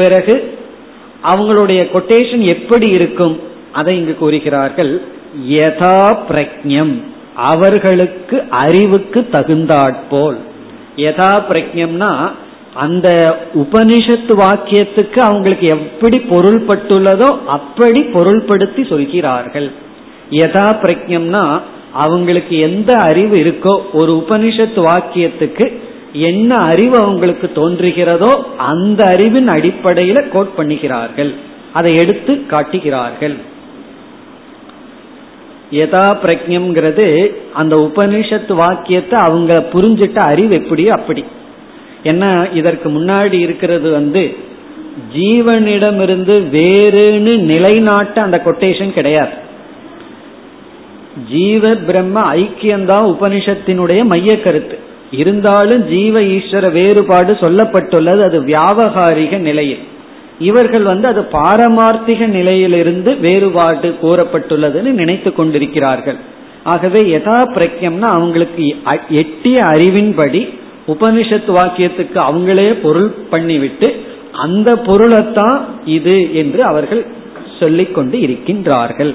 பிறகு அவங்களுடைய கொட்டேஷன் எப்படி இருக்கும் அதை இங்கு கூறுகிறார்கள். யதா பிரக்ஞம், அவர்களுக்கு அறிவுக்கு தகுந்தாற்போல். யதா பிரக்ஞம்னா அந்த உபனிஷத்து வாக்கியத்துக்கு அவங்களுக்கு எப்படி பொருள்பட்டுள்ளதோ அப்படி பொருள்படுத்தி சொல்கிறார்கள். யதா பிரக்ஞம்னா அவங்களுக்கு எந்த அறிவு இருக்கோ, ஒரு உபனிஷத்து வாக்கியத்துக்கு என்ன அறிவு அவங்களுக்கு தோன்றுகிறதோ அந்த அறிவின் அடிப்படையில கோட் பண்ணுகிறார்கள், அதை எடுத்து காட்டுகிறார்கள். யதா பிரக்ஞம்ங்கிறது அந்த உபனிஷத்து வாக்கியத்தை அவங்க புரிஞ்சிட்ட அறிவு எப்படியோ அப்படி. என்ன இதற்கு முன்னாடி இருக்கிறது வந்து ஜீவனிடமிருந்து வேறுன்னு நிலைநாட்ட அந்த கொட்டேஷன் கிடையாது. ஜீவ பிரம்ம ஐக்கியம்தான் உபனிஷத்தினுடைய மைய கருத்து. இருந்தாலும் ஜீவ ஈஸ்வர வேறுபாடு சொல்லப்பட்டுள்ளது, அது வியாவகாரிக நிலையில். இவர்கள் வந்து அது பாரமார்த்திக நிலையிலிருந்து வேறுபாடு கூறப்பட்டுள்ளதுன்னு நினைத்து கொண்டிருக்கிறார்கள். ஆகவே யதா பிரக்ஞம்னா அவங்களுக்கு எட்டிய அறிவின்படி உபனிஷத்து வாக்கியத்துக்கு அவங்களே பொருள் பண்ணிவிட்டு அந்த பொருளைத்தான் இது என்று அவர்கள் சொல்லிக்கொண்டு இருக்கின்றார்கள்.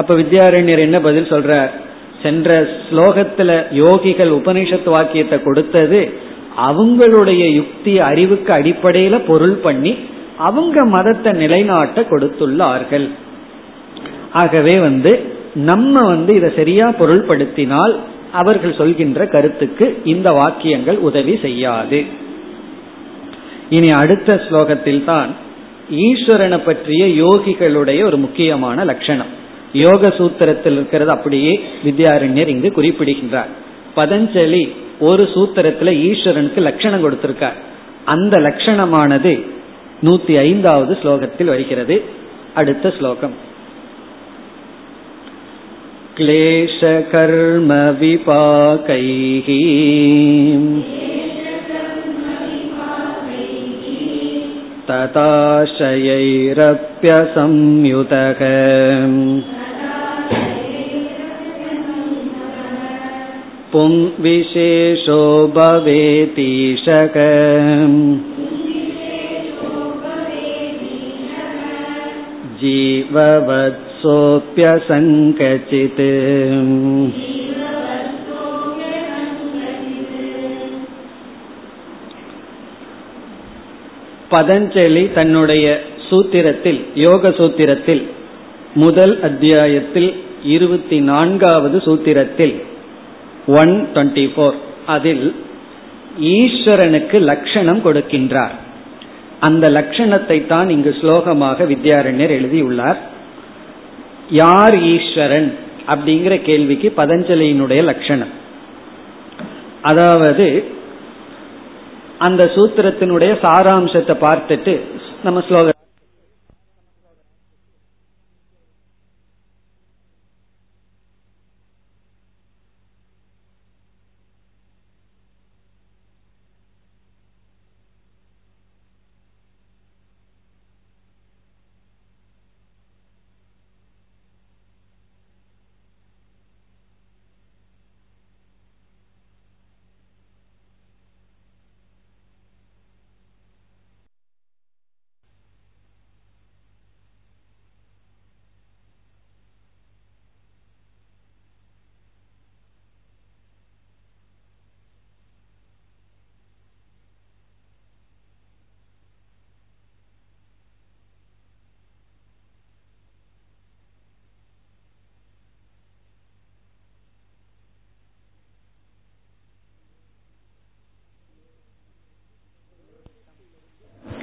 அப்ப வித்யாரண்யர் என்ன பதில் சொல்ற? சென்ற ஸ்லோகத்துல யோகிகள் உபனிஷத்து வாக்கியத்தை கொடுத்தது அவங்களுடைய யுக்தி அறிவுக்கு அடிப்படையில பொருள் பண்ணி அவங்க மதத்தை நிலைநாட்ட கொடுத்துள்ளார்கள். ஆகவே வந்து நம்ம வந்து இதை சரியா பொருள்படுத்தினால் அவர்கள் சொல்கின்ற கருத்துக்கு இந்த வாக்கியங்கள் உதவி செய்யாது. இனி அடுத்த ஸ்லோகத்தில் தான் ஈஸ்வரனை பற்றிய யோகிகளுடைய ஒரு முக்கியமான லட்சணம் யோக சூத்திரத்தில் இருக்கிறது. அப்படியே வித்யாரண்யர் இங்கு குறிப்பிடுகின்றார். பதஞ்சலி ஒரு சூத்திரத்துல ஈஸ்வரனுக்கு லட்சணம் கொடுத்திருக்கார். அந்த லட்சணமானது நூத்தி ஐந்தாவது ஸ்லோகத்தில் வருகிறது. அடுத்த ஸ்லோகம் கிளேஷ கர்ம விபாகைஹி ததாசயைரப்ய சம்யுதகம் பும் விசேஷோ பவேதீஷகம் ஜீவவத் சோப்யசங்கசிதே. பதஞ்சலி தன்னுடைய சூத்திரத்தில், யோக சூத்திரத்தில் முதல் அத்தியாயத்தில் இருபத்தி நான்காவது சூத்திரத்தில் ஒன் டுவெண்ட்டி ஃபோர் அதில் ஈஸ்வரனுக்கு லட்சணம் கொடுக்கின்றார். அந்த லட்சணத்தை தான் இங்கு ஸ்லோகமாக வித்யாரண்யர் எழுதியுள்ளார். யார் ஈஸ்வரன் அப்படிங்கிற கேள்விக்கு பதஞ்சலியினுடைய லட்சணம், அதாவது அந்த சூத்திரத்தினுடைய சாராம்சத்தை பார்த்துட்டு நம்ம ஸ்லோக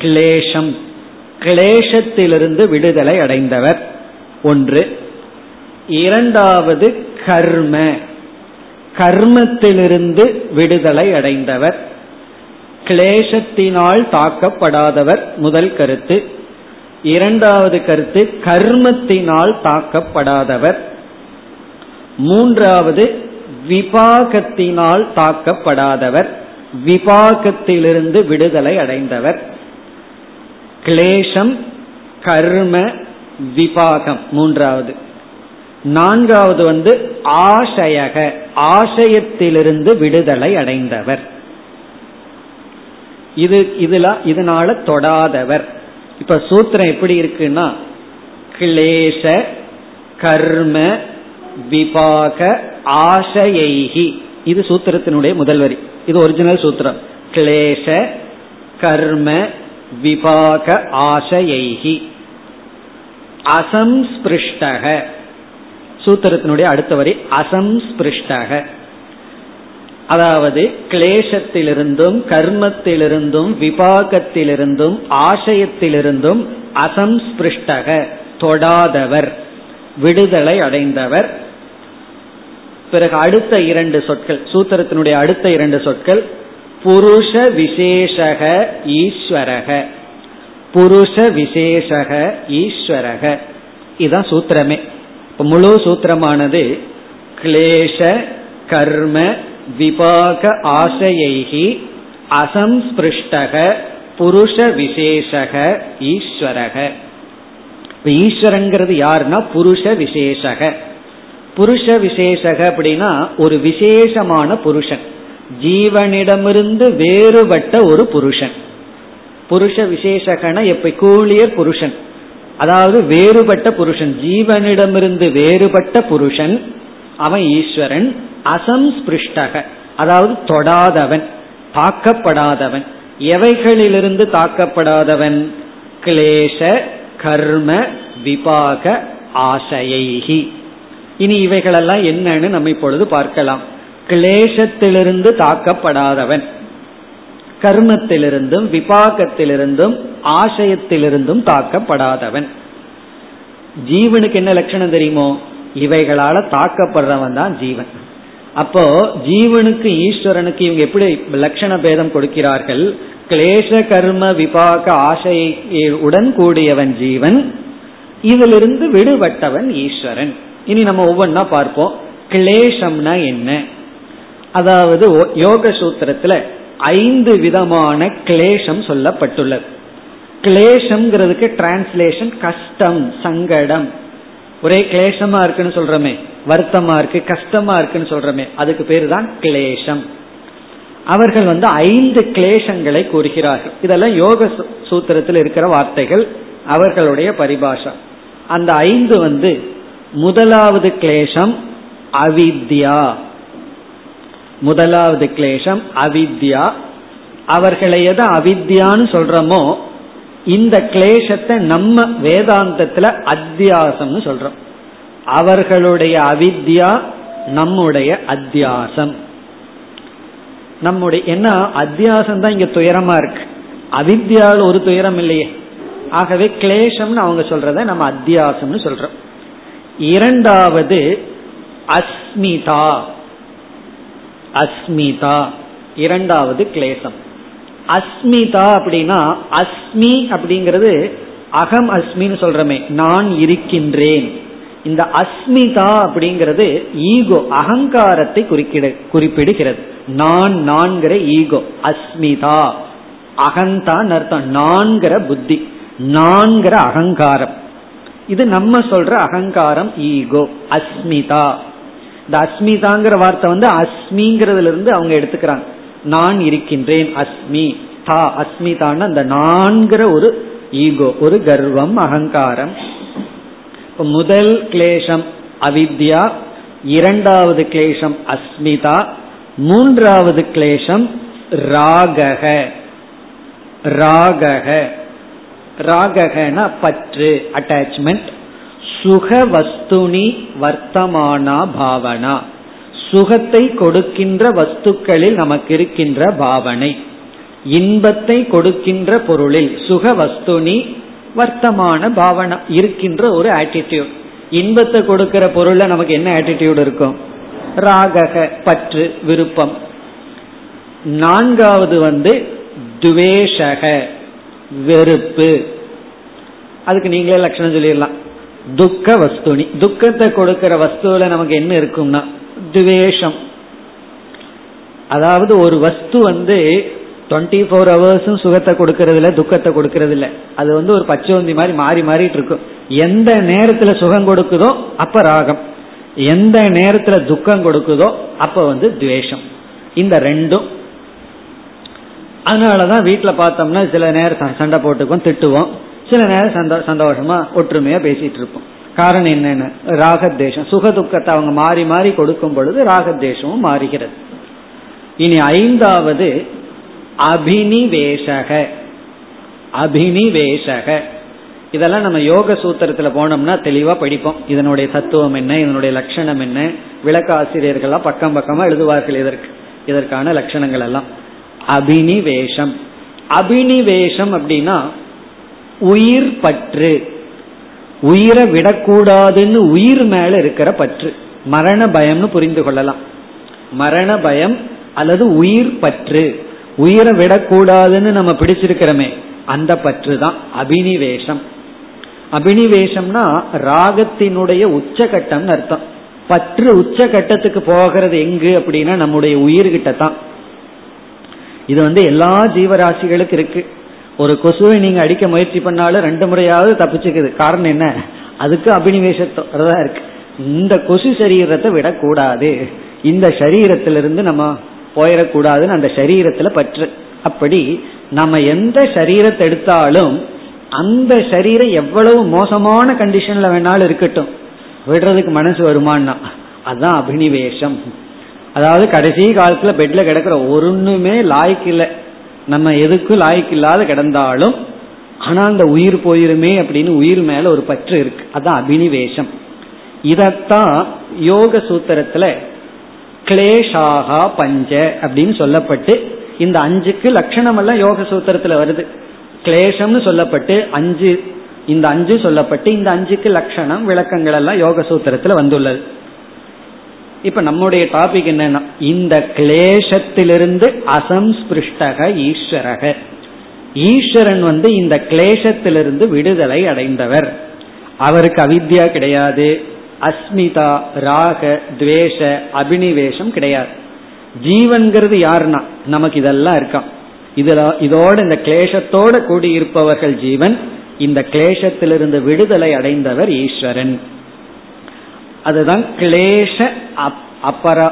கிளேஷம், கிளேஷத்திலிருந்து விடுதலை அடைந்தவர் ஒன்று. இரண்டாவது கர்ம, கர்மத்திலிருந்து விடுதலை அடைந்தவர், கிளேஷத்தினால் தாக்கப்படாதவர். முதல் கருத்து. இரண்டாவது கருத்து கர்மத்தினால் தாக்கப்படாதவர். மூன்றாவது விபாகத்தினால் தாக்கப்படாதவர், விபாகத்திலிருந்து விடுதலை அடைந்தவர். கிளேஷம், கர்ம, விபாகம், மூன்றாவது. நான்காவது வந்து ஆசையக, ஆசையத்திலிருந்து விடுதலை அடைந்தவர். இது இதுல இதனால தொடாதவர். இப்ப சூத்திரம் எப்படி இருக்குன்னா, கிளேஷ கர்ம விபாக ஆசையைகி. இது சூத்திரத்தினுடைய முதல் வரி, இது ஒரிஜினல் சூத்திரம். கிளேஷ கர்ம விபாக ஆசையைகி அசம்ஸ்பிருஷ்டக. சூத்திரத்தினுடைய அடுத்த வரி அசம்ஸ்பிருஷ்டக, அதாவது கிளேசத்திலிருந்தும் கர்மத்திலிருந்தும் விபாகத்திலிருந்தும் ஆசையத்திலிருந்தும் அசம்ஸ்பிருஷ்டக தொடாதவர், விடுதலை அடைந்தவர். பிறகு அடுத்த இரண்டு சொற்கள், சூத்திரத்தினுடைய அடுத்த இரண்டு சொற்கள் புருஷ விசேஷக ஈஸ்வரக, புருஷ விசேஷக ஈஸ்வரக. இதுதான் சூத்திரமே. முழு சூத்திரமானது கிளேஷ கர்ம விபாக ஆசையைகி அசம்ஸ்பிருஷ்டக புருஷ விசேஷக ஈஸ்வரக. ஈஸ்வரங்கிறது யாருன்னா புருஷ விசேஷக. புருஷ விசேஷக அப்படின்னா ஒரு விசேஷமான புருஷன், ஜீவனிடமிருந்து வேறுபட்ட ஒரு புருஷன். புருஷ விசேஷகனா எப்ப கூலிய புருஷன், அதாவது வேறுபட்ட புருஷன், ஜீவனிடமிருந்து வேறுபட்ட புருஷன், அவன் ஈஸ்வரன். அசம்ஸ்பிருஷ்டக அதாவது தொடாதவன், தாக்கப்படாதவன். எவைகளிலிருந்து தாக்கப்படாதவன்? கிளேஷ கர்ம விபாக ஆசையைகி. இனி இவைகளெல்லாம் என்னன்னு நம்ம இப்பொழுது பார்க்கலாம். கிளேஷத்திலிருந்து தாக்கப்படாதவன், கர்மத்திலிருந்தும் விபாகத்திலிருந்தும் ஆசையத்திலிருந்தும் தாக்கப்படாதவன். ஜீவனுக்கு என்ன லட்சணம் தெரியுமோ, இவைகளால தாக்கப்படுறவன் தான் ஜீவன். அப்போ ஜீவனுக்கு ஈஸ்வரனுக்கு இவங்க எப்படி லட்சண பேதம் கொடுக்கிறார்கள்? கிளேஷ கர்ம விபாக ஆசையுடன் கூடியவன் ஜீவன், இதிலிருந்து விடுபட்டவன் ஈஸ்வரன். இனி நம்ம ஒவ்வொன்னா பார்ப்போம். கிளேஷம்னா என்ன? அதாவது யோக சூத்திரத்துல ஐந்து விதமான கிளேஷம் சொல்லப்பட்டுள்ளது. கிளேஷம்ங்கிறதுக்கு டிரான்ஸ்லேஷன் கஷ்டம், சங்கடம். ஒரே கிளேஷமா இருக்குன்னு சொல்றமே, வருத்தமா இருக்கு, கஷ்டமா இருக்குன்னு சொல்றமே, அதுக்கு பேரு தான் கிளேஷம். அவர்கள் வந்து ஐந்து கிளேஷங்களை கூறுகிறார்கள். இதெல்லாம் யோக சூத்திரத்தில் இருக்கிற வார்த்தைகள், அவர்களுடைய பரிபாஷா. அந்த ஐந்து வந்து முதலாவது கிளேஷம் அவித்யா. முதலாவது கிளேஷம் அவித்யா. அவர்களை எதை அவித்யான்னு சொல்றோமோ, இந்த கிளேஷத்தை நம்ம வேதாந்தத்துல அத்தியாசம்னு சொல்றோம். அவர்களுடைய அவித்யா நம்முடைய அத்தியாசம். நம்முடைய என்ன அத்தியாசம் தான் இங்க துயரமா இருக்கு, அவித்யாவில் ஒரு துயரம் இல்லையே. ஆகவே கிளேஷம்னு அவங்க சொல்றத நம்ம அத்தியாசம்னு சொல்றோம். இரண்டாவது அஸ்மிதா. அஸ்மிதா இரண்டாவது கிளேசம். அஸ்மிதா அப்படின்னா அஸ்மி அப்படிங்கிறது அகம் அஸ்மின்னு சொல்றமே, நான் இருக்கின்றேன். இந்த அஸ்மிதா அப்படிங்கிறது ஈகோ, அகங்காரத்தை குறிக்கிட குறிப்பிடுகிறது. நான் நான்கிற ஈகோ அஸ்மிதா, அகந்தான் அர்த்தம், நான்கிற புத்தி, நான்கிற அகங்காரம். இது நம்ம சொல்ற அகங்காரம் ஈகோ அஸ்மிதா. இந்த அஸ்மிதாங்கிற வார்த்தை வந்து அஸ்மிங்கிறதுல இருந்து அவங்க எடுத்துக்கிறாங்க, நான் இருக்கின்றேன். அஸ்மி தா அஸ்மிதான்னு அந்த நான்கிற ஒரு ஈகோ, ஒரு கர்வம், அகங்காரம். முதல் கிளேஷம் அவித்யா, இரண்டாவது கிளேஷம் அஸ்மிதா, மூன்றாவது கிளேஷம் ராகக. ராகக ராககனா பற்று, அட்டாச்மெண்ட். சுக வஸ்துனி வர்த்தமானா பாவனா, சுகத்தை கொடுக்கின்ற வஸ்துக்களில் நமக்கு இருக்கின்ற பாவனை. இன்பத்தை கொடுக்கின்ற பொருளில் சுக வஸ்துனி வர்த்தமான பாவனை இருக்கின்ற ஒரு ஆட்டிடியூட். இன்பத்தை கொடுக்கிற பொருள்ல நமக்கு என்ன ஆட்டிடியூட் இருக்கும்? ராகக பற்று விருப்பம். நான்காவது வந்து துவேஷக வெறுப்பு. அதுக்கு நீங்களே லட்சணம் சொல்லிடலாம், துக்க வஸ்துனி. துக்கத்தை கொடுக்கிற வஸ்துவில நமக்கு என்ன இருக்கும்னா துவேஷம். அதாவது ஒரு வஸ்து வந்து டுவெண்ட்டி ஃபோர் ஹவர்ஸும் சுகத்தை கொடுக்கறதில்ல, துக்கத்தை கொடுக்கறதில்ல. அது வந்து ஒரு பச்சோந்தி மாதிரி மாறி மாறிட்டு இருக்கும். எந்த நேரத்துல சுகம் கொடுக்குதோ அப்ப ராகம், எந்த நேரத்துல துக்கம் கொடுக்குதோ அப்ப வந்து துவேஷம். இந்த ரெண்டும். அதனாலதான் வீட்டுல பார்த்தோம்னா சில நேரம் சண்டை போட்டுக்கும் திட்டுவோம், சில நேரம் சந்தோ சந்தோஷமா ஒற்றுமையா பேசிட்டு இருப்போம். காரணம் என்னென்ன? ராகத்வேஷம். சுக துக்கத்தை அவங்க மாறி மாறி கொடுக்கும் பொழுது ராகத்வேஷமும் மாறுகிறது. இனி ஐந்தாவது அபினிவேஷக. அபினிவேஷக இதெல்லாம் நம்ம யோக சூத்திரத்துல போனோம்னா தெளிவா படிப்போம். இதனுடைய தத்துவம் என்ன, இதனுடைய லட்சணம் என்ன, விளக்க ஆசிரியர்கள்லாம் பக்கம் பக்கமா எழுதுவார்கள் இதற்கு, இதற்கான லட்சணங்கள் எல்லாம். அபினிவேஷம். அபினிவேஷம் அப்படின்னா உயிர் பற்று. உயிரை விடக்கூடாதுன்னு உயிர் மேல இருக்கிற பற்று. மரண பயம்னு புரிந்து கொள்ளலாம். மரண பயம் அல்லது உயிர் பற்று, உயிரை விடக்கூடாதுன்னு நம்ம பிடிச்சிருக்கிறோமே அந்த பற்று தான் அபினிவேஷம். அபினிவேஷம்னா ராகத்தினுடைய உச்சகட்டம் அர்த்தம். பற்று உச்சகட்டத்துக்கு போகிறது எங்கு அப்படின்னா நம்முடைய உயிர்கிட்ட தான். இது வந்து எல்லா ஜீவராசிகளுக்கு இருக்கு. ஒரு கொசுவை நீங்க அடிக்க முயற்சி பண்ணாலும் ரெண்டு முறையாவது தப்பிச்சுக்குது. காரணம் என்ன? அதுக்கு அபினிவேஷத்தோடதான் இருக்கு. இந்த கொசு சரீரத்தை விடக்கூடாது, இந்த சரீரத்திலிருந்து நம்ம போயிடக்கூடாதுன்னு அந்த சரீரத்துல பற்று. அப்படி நம்ம எந்த சரீரத்தை எடுத்தாலும் அந்த சரீரம் எவ்வளவு மோசமான கண்டிஷன்ல வேணாலும் இருக்கட்டும், விடுறதுக்கு மனசு வருமானா அதுதான் அபினிவேஷம். அதாவது கடைசி காலத்துல பெட்ல கிடக்கிற ஒருமே லாய்க்கில்லை, நம்ம எதுக்கும் லாய்க்கில்லாத கிடந்தாலும் ஆனா அந்த உயிர் போயிருமே அப்படின்னு உயிர் மேல ஒரு பற்று இருக்கு, அதான் அபினிவேஷம். இதத்தான் யோக சூத்திரத்துல கிளேஷாகா பஞ்ச அப்படின்னு சொல்லப்பட்டு இந்த அஞ்சுக்கு லட்சணம் எல்லாம் யோக சூத்திரத்துல வருது. கிளேஷம்னு சொல்லப்பட்டு அஞ்சு, இந்த அஞ்சு சொல்லப்பட்டு இந்த அஞ்சுக்கு லட்சணம் விளக்கங்கள் எல்லாம் யோக சூத்திரத்துல வந்துள்ளது. இப்ப நம்முடைய டாபிக் என்னன்னா இந்த கிளேஷத்திலிருந்து அசம்ஸ்பிருஷ்டக ஈஸ்வரக. ஈஸ்வரன் வந்து இந்த கிளேஷத்திலிருந்து விடுதலை அடைந்தவர். அவருக்கு அவித்யா கிடையாது, அஸ்மிதா ராக துவேஷ அபினிவேஷம் கிடையாது. ஜீவன்கிறது யாருன்னா நமக்கு இதெல்லாம் இருக்கான். இதுல இதோட இந்த கிளேஷத்தோட கூடியிருப்பவர்கள் ஜீவன். இந்த கிளேஷத்திலிருந்து விடுதலை அடைந்தவர் ஈஸ்வரன். அதுதான் கிளேஷ அப்பரா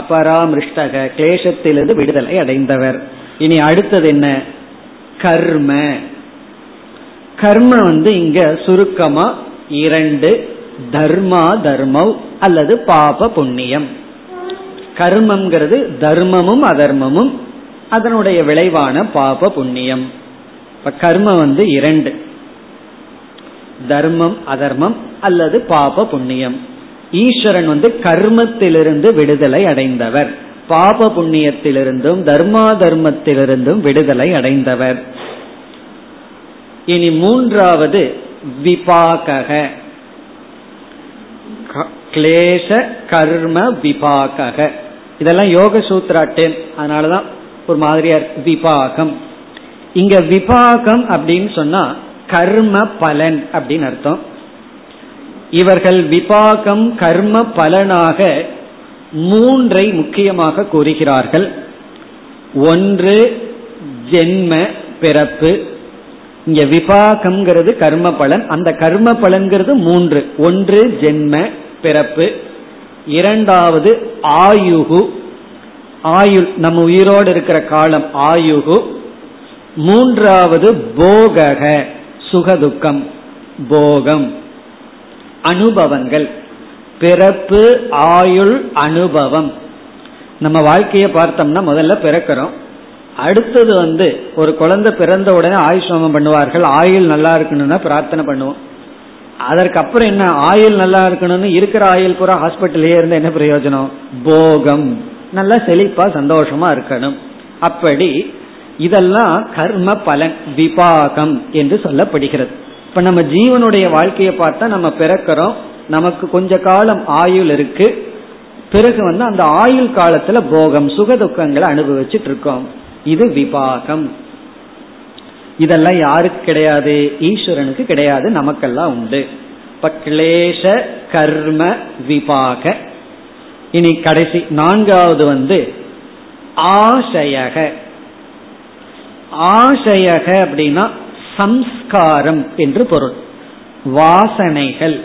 அபராமிருஷ்டக, கிளேஷத்திலிருந்து விடுதலை அடைந்தவர். இனி அடுத்தது என்ன? கர்ம. கர்ம வந்து இங்க சுருக்கமா இரண்டு, தர்மா தர்மம் அல்லது பாப புண்ணியம். கர்மம்ங்கிறது தர்மமும் அதர்மமும், அதனுடைய விளைவான பாப புண்ணியம். இப்ப கர்ம வந்து இரண்டு, தர்மம் அதர்மம் அல்லது பாப புண்ணியம். ஈஸ்வரன் வந்து கர்மத்திலிருந்து விடுதலை அடைந்தவர், பாப புண்ணியத்திலிருந்தும் தர்மா தர்மத்திலிருந்தும் விடுதலை அடைந்தவர். இனி மூன்றாவது விபாக. கிளேச கர்ம விபாக இதெல்லாம் யோக சூத்ராட்டேன், அதனாலதான் ஒரு மாதிரியா விபாகம். இங்க விபாகம் அப்படின்னு சொன்னா கர்ம பலன் அப்படின்னு அர்த்தம். இவர்கள் விபாகம் கர்ம பலனாக மூன்றை முக்கியமாக கூறுகிறார்கள். ஒன்று ஜென்ம பிறப்பு. இங்க விபாகம்ங்கிறது கர்ம பலன், அந்த கர்ம பலன்கிறது மூன்று. ஒன்று ஜென்ம பிறப்பு, இரண்டாவது ஆயுகு ஆயுள், நம்ம உயிரோடு இருக்கிற காலம் ஆயுகு, மூன்றாவது போகக சுகதுக்கம் போகம் அனுபவங்கள். பிறப்பு ஆயுள் அனுபவம். நம்ம வாழ்க்கையை பார்த்தோம்னா முதல்ல பிறக்கிறோம், அடுத்தது வந்து ஒரு குழந்தை பிறந்த உடனே ஆயுள் சோமம் பண்ணுவார்கள், ஆயுள் நல்லா இருக்கணும்னா பிரார்த்தனை பண்ணுவோம். அதற்கப்புறம் என்ன? ஆயுள் நல்லா இருக்கணும்னு இருக்கிற ஆயுள் பூரா ஹாஸ்பிட்டலே இருந்து என்ன பிரயோஜனம்? போகம், நல்லா செழிப்பா சந்தோஷமா இருக்கணும். அப்படி இதெல்லாம் கர்ம பலன் விபாகம் என்று சொல்லப்படுகிறது. இப்ப நம்ம ஜீவனுடைய வாழ்க்கையை பார்த்தா நம்ம பிறக்கிறோம், நமக்கு கொஞ்ச காலம் ஆயுள் இருக்கு, பிறகு வந்து அந்த ஆயுள் காலத்துல போகம் சுக துக்கங்களை அனுபவிச்சுட்டு இருக்கோம். இது விபாகம். இதெல்லாம் யாருக்கு கிடையாது? ஈஸ்வரனுக்கு கிடையாது, நமக்கெல்லாம் உண்டு. இப்ப கிளேஷ கர்ம விபாக. இனி கடைசி நான்காவது வந்து ஆசையக. ஆசையக அப்படின்னா சம்ஸ்காரம் என்று பொருள். வாசனைகள்,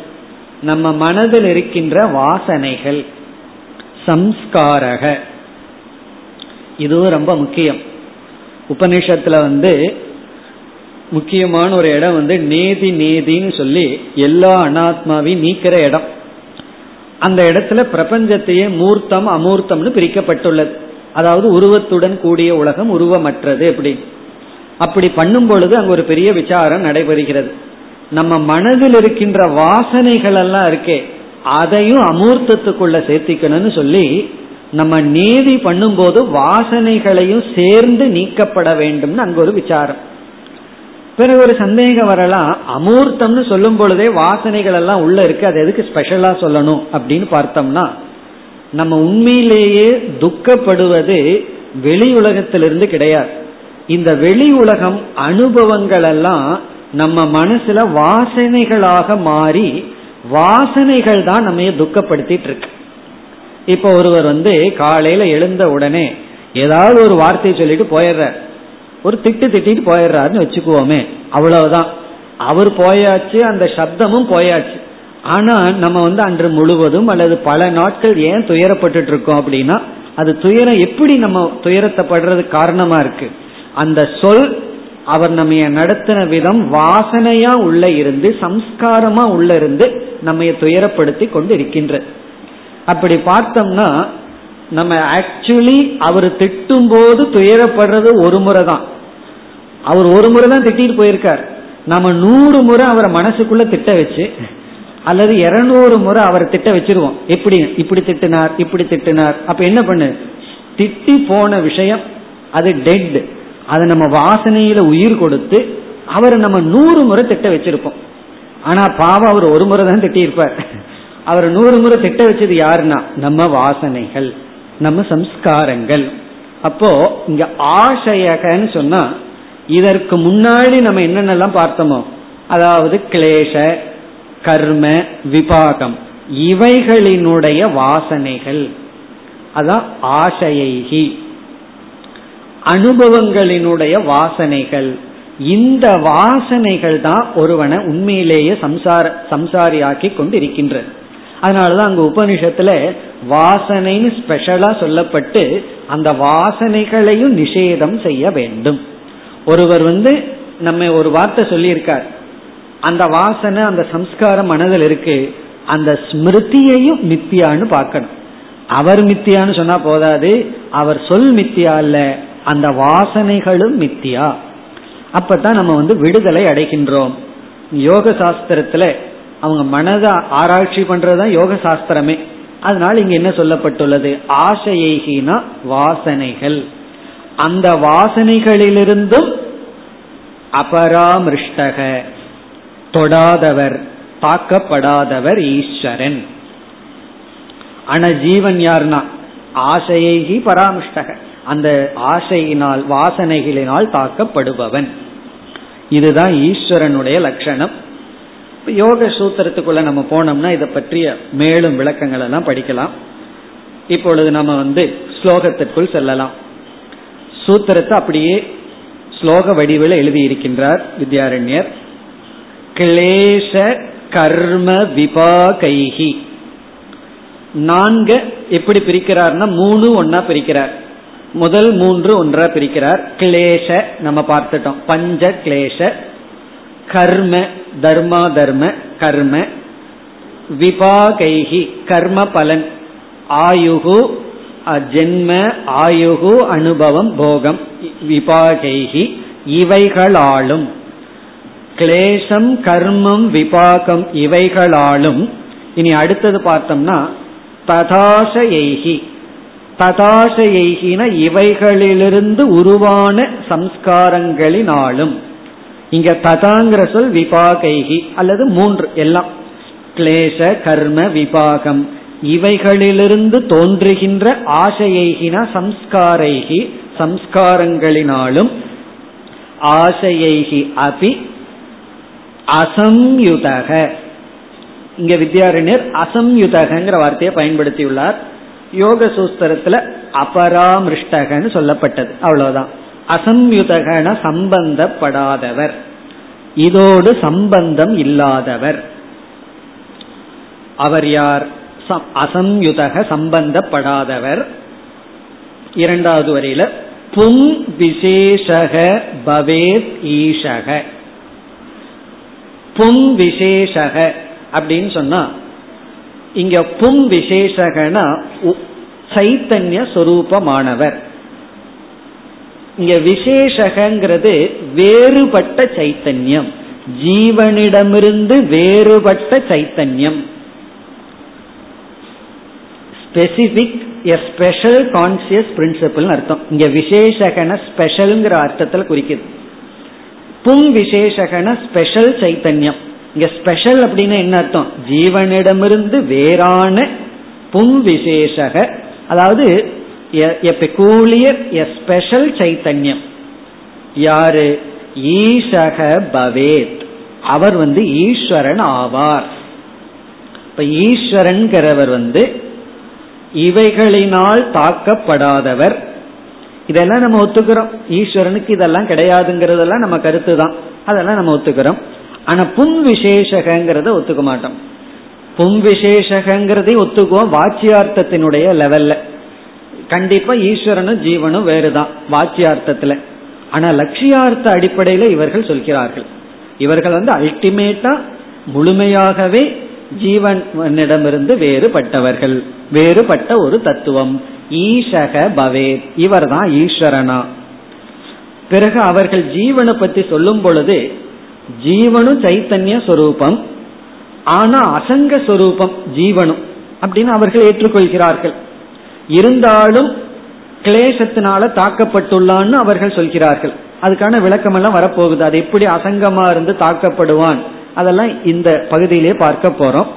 நம்ம மனதில் இருக்கின்ற வாசனைகள் சம்ஸ்காரக. இதுவும் ரொம்ப முக்கியம். உபநிஷத்துல வந்து முக்கியமான ஒரு இடம் வந்து நேதி நேதின்னு சொல்லி எல்லா அனாத்மாவையும் நீக்கிற இடம். அந்த இடத்துல பிரபஞ்சத்தையே மூர்த்தம் அமூர்த்தம்னு பிரிக்கப்பட்டுள்ளது. அதாவது உருவத்துடன் கூடிய உலகம், உருவமற்றது. அப்படி அப்படி பண்ணும் பொழுது அங்க ஒரு பெரிய விசாரம் நடைபெறுகிறது. நம்ம மனதில் இருக்கின்ற வாசனைகள் எல்லாம் இருக்கே, அதையும் அமூர்த்தத்துக்குள்ள சேர்த்திக்கணும்னு சொல்லி நம்ம நீதி பண்ணும்போது வாசனைகளையும் சேர்ந்து நீக்கப்பட வேண்டும்னு அங்க ஒரு விசாரம். பிறகு ஒரு சந்தேகம் வரலாம், அமூர்த்தம்னு சொல்லும் பொழுதே வாசனைகள் எல்லாம் உள்ள இருக்கு, அது எதுக்கு ஸ்பெஷலா சொல்லணும் அப்படின்னு பார்த்தோம்னா, நம்ம உண்மையிலேயே துக்கப்படுவது வெளி உலகத்திலிருந்து கிடையாது. இந்த வெளி உலகம் அனுபவங்கள் எல்லாம் நம்ம மனசுல வாசனைகளாக மாறி வாசனைகள் தான் நம்ம துக்கப்படுத்திட்டு இருக்கு. இப்ப ஒருவர் வந்து காலையில எழுந்த உடனே ஏதாவது ஒரு வார்த்தையை சொல்லிட்டு போயிடுறார், ஒரு திட்டு திட்டிட்டு போயிடுறாருன்னு வச்சுக்குவோமே, அவ்வளவுதான், அவர் போயாச்சு, அந்த சப்தமும் போயாச்சு. ஆனா நம்ம வந்து அன்று முழுவதும் அல்லது பல நாட்கள் ஏன் துயரப்பட்டு இருக்கோம் அப்படின்னா, அது துயரம் எப்படி நம்ம துயரத்தப்படுறது காரணமா இருக்கு. அந்த சொல், அவர் நம்ம நடத்தின விதம் வாசனையா உள்ள இருந்து சம்ஸ்காரமா உள்ள இருந்து நம்ம துயரப்படுத்தி கொண்டு இருக்கின்ற. அப்படி பார்த்தோம்னா நம்ம ஆக்சுவலி அவர் திட்டும் போது துயரப்படுறது ஒரு முறை தான். அவர் ஒரு முறை தான் திட்டிட்டு போயிருக்கார். நம்ம நூறு முறை அவரை மனசுக்குள்ள திட்ட வச்சு அல்லது இருநூறு முறை அவரை திட்ட வச்சிருவோம். எப்படி இப்படி திட்டினார், இப்படி திட்டினார். அப்ப என்ன பண்ணு, திட்டி போன விஷயம் அது டெட். அதை நம்ம வாசனையில உயிர் கொடுத்து அவரை நம்ம நூறு முறை திட்ட வச்சிருப்போம். ஆனா பாவம் அவர் ஒரு முறை தான் திட்டி இருப்பார். அவர் நூறு முறை திட்ட வச்சது யாருன்னா நம்ம வாசனைகள், நம்ம சம்ஸ்காரங்கள். அப்போ இங்க ஆசையகன்னு சொன்னா இதற்கு முன்னாடி நம்ம என்னென்னலாம் பார்த்தோமோ, அதாவது கிளேஷ கர்ம விபாகம், இவைகளினுடைய வாசனைகள், அதான் ஆசையைகி, அனுபவங்களினுடைய வாசனைகள். இந்த வாசனைகள் தான் ஒருவனை உண்மையிலேயே சம்சார சம்சாரியாக்கி கொண்டு இருக்கின்றது. அதனாலதான் அங்க உபனிஷத்துல வாசனைன்னு ஸ்பெஷலா சொல்லப்பட்டு அந்த வாசனைகளையும் நிஷேதம் செய்ய வேண்டும். ஒருவர் வந்து நம்ம ஒரு வார்த்தை சொல்லியிருக்கார், அந்த வாசனை அந்த சம்ஸ்காரம் மனதில் இருக்கு, அந்த ஸ்மிருதியையும் மித்தியான்னு பார்க்கணும். அவர் மித்தியான்னு சொன்னா போதாது, அவர் சொல் மித்தியா இல்ல, அந்த வாசனைகளும் மித்தியா. அப்பதான் நம்ம வந்து விடுதலை அடைகின்றோம். யோக சாஸ்திரத்துல அவங்க மனதை ஆராய்ச்சி பண்றதுதான் யோக சாஸ்திரமே. அதனால இங்க என்ன சொல்லப்பட்டுள்ளது, ஆசையைகினா வாசனைகள், அந்த வாசனைகளிலிருந்தும் அபராமிருஷ்டக, தொடாதவர், தாக்கப்படாதவர் ஈஸ்வரன். ஆனா ஜீவன் யாருன்னா ஆசையைகி பராமிருஷ்டக, அந்த ஆசையினால் வாசனைகளினால் தாக்கப்படுபவன். இதுதான் ஈஸ்வரனுடைய லட்சணம். யோக சூத்திரத்துக்குள்ள நம்ம போனோம்னா இதை பற்றிய மேலும் விளக்கங்கள் எல்லாம் படிக்கலாம். இப்பொழுது நம்ம வந்து ஸ்லோகத்திற்குள் செல்லலாம். சூத்திரத்தை அப்படியே ஸ்லோக வடிவில் எழுதியிருக்கின்றார் வித்யாரண்யர். கிளேஷ கர்ம விபாகைஹி, நான்கு எப்படி பிரிக்கிறார்னா மூணு ஒன்னா பிரிக்கிறார். முதல் மூன்று ஒன்றா பிரிக்கிறார். கிளேஷ நம்ம பார்த்துட்டோம், பஞ்ச கிளேஷ, கர்ம தர்மா தர்ம கர்ம, விபாகைஹி கர்ம பலன், ஆயுகு ஜென்ம, ஆயுகு அனுபவம் போகம், விபாகைஹி இவைகளாலும், கிளேசம் கர்மம் விபாகம் இவைகளாலும். இனி அடுத்தது பார்த்தோம்னா ததாசைஹி, ததாசையின இவைகளிலிருந்து உருவான சம்ஸ்காரங்களினாலும். இங்க ததாங்கிற சொல் விபாகைகி அல்லது மூன்று எல்லாம் கிளேச கர்ம விபாகம், இவைகளிலிருந்து தோன்றுகின்ற ஆசையின சம்ஸ்காரைகி சம்ஸ்காரங்களினாலும் ஆசையைகி அபி அசம்யுதக. இங்க வித்யாரண்யர் அசம்யுதகங்கிற வார்த்தையை பயன்படுத்தியுள்ளார். யோக சூஸ்திரத்துல அபராமிருஷ்டகன்னு சொல்லப்பட்டது, அவ்வளவுதான். அசம்யுதகன சம்பந்தப்படாதவர், இதோடு சம்பந்தம் இல்லாதவர். அவர் யார்? அசம்யுதக சம்பந்தப்படாதவர். இரண்டாவது வரையில பும் விசேஷக பவேத் ஈஷக. பும் விசேஷக அப்படின்னு சொன்னா இங்க பும் விசேஷகனா சைத்தன்ய சொரூபமானவர். இங்க விசேஷகங்கிறது வேறுபட்ட சைத்தன்யம், ஜீவனிடமிருந்து வேறுபட்ட சைத்தன்யம், ஸ்பெசிபிக் எ ஸ்பெஷல் கான்சியஸ் பிரின்சிபிள்னு அர்த்தம். இங்க விசேஷகன ஸ்பெஷல்ங்கிற அர்த்தத்தில் குறிக்குது. பும் விசேஷகன ஸ்பெஷல் சைத்தன்யம். இங்க ஸ்பெஷல் அப்படின்னா என்ன அர்த்தம்? ஜீவனிடமிருந்து வேறான பும் விசேஷக, அதாவது எ பெக்கூலியர் எ ஸ்பெஷல் சைத்தன்யம். யாரு? ஈஷக பவேத், அவர் வந்து ஈஸ்வரன் ஆவார். இப்ப ஈஸ்வரன்கிறவர் வந்து இவைகளினால் தாக்கப்படாதவர். இதெல்லாம் நம்ம ஒத்துக்கிறோம். ஈஸ்வரனுக்கு இதெல்லாம் கிடையாதுங்கிறதெல்லாம் நம்ம கருத்து தான், அதெல்லாம் நம்ம ஒத்துக்கிறோம். ஆனா பும் விசேஷகங்கிறத ஒத்துக்க மாட்டோம். பும் விசேஷகங்கிறதை ஒத்துக்குவோம் வாச்சியார்த்தத்தினுடைய லெவல்ல. கண்டிப்பா ஈஸ்வரனும் ஜீவனும் வேறுதான் வாச்சியார்த்தத்துல. ஆனா லட்சியார்த்த அடிப்படையில இவர்கள் சொல்கிறார்கள், இவர்கள் வந்து அல்டிமேட்டா முழுமையாகவே ஜீவனிடமிருந்து வேறுபட்டவர்கள், வேறுபட்ட ஒரு தத்துவம். ஈஷக பவேத், இவர் தான் ஈஸ்வரனா. பிறகு அவர்கள் ஜீவனை பற்றி சொல்லும் பொழுது ஜீவனும் சைத்தன்ய சொரூபம், ஆனா அசங்க சொரூபம் ஜீவனும் அப்படின்னு அவர்கள் ஏற்றுக்கொள்கிறார்கள். இருந்தாலும் கிளேசத்தினால தாக்கப்பட்டுள்ளான்னு அவர்கள் சொல்கிறார்கள். அதுக்கான விளக்கமெல்லாம் வரப்போகுது. அது எப்படி அசங்கமா இருந்து தாக்கப்படுவான், அதெல்லாம் இந்த பகுதியிலே பார்க்க போறோம்.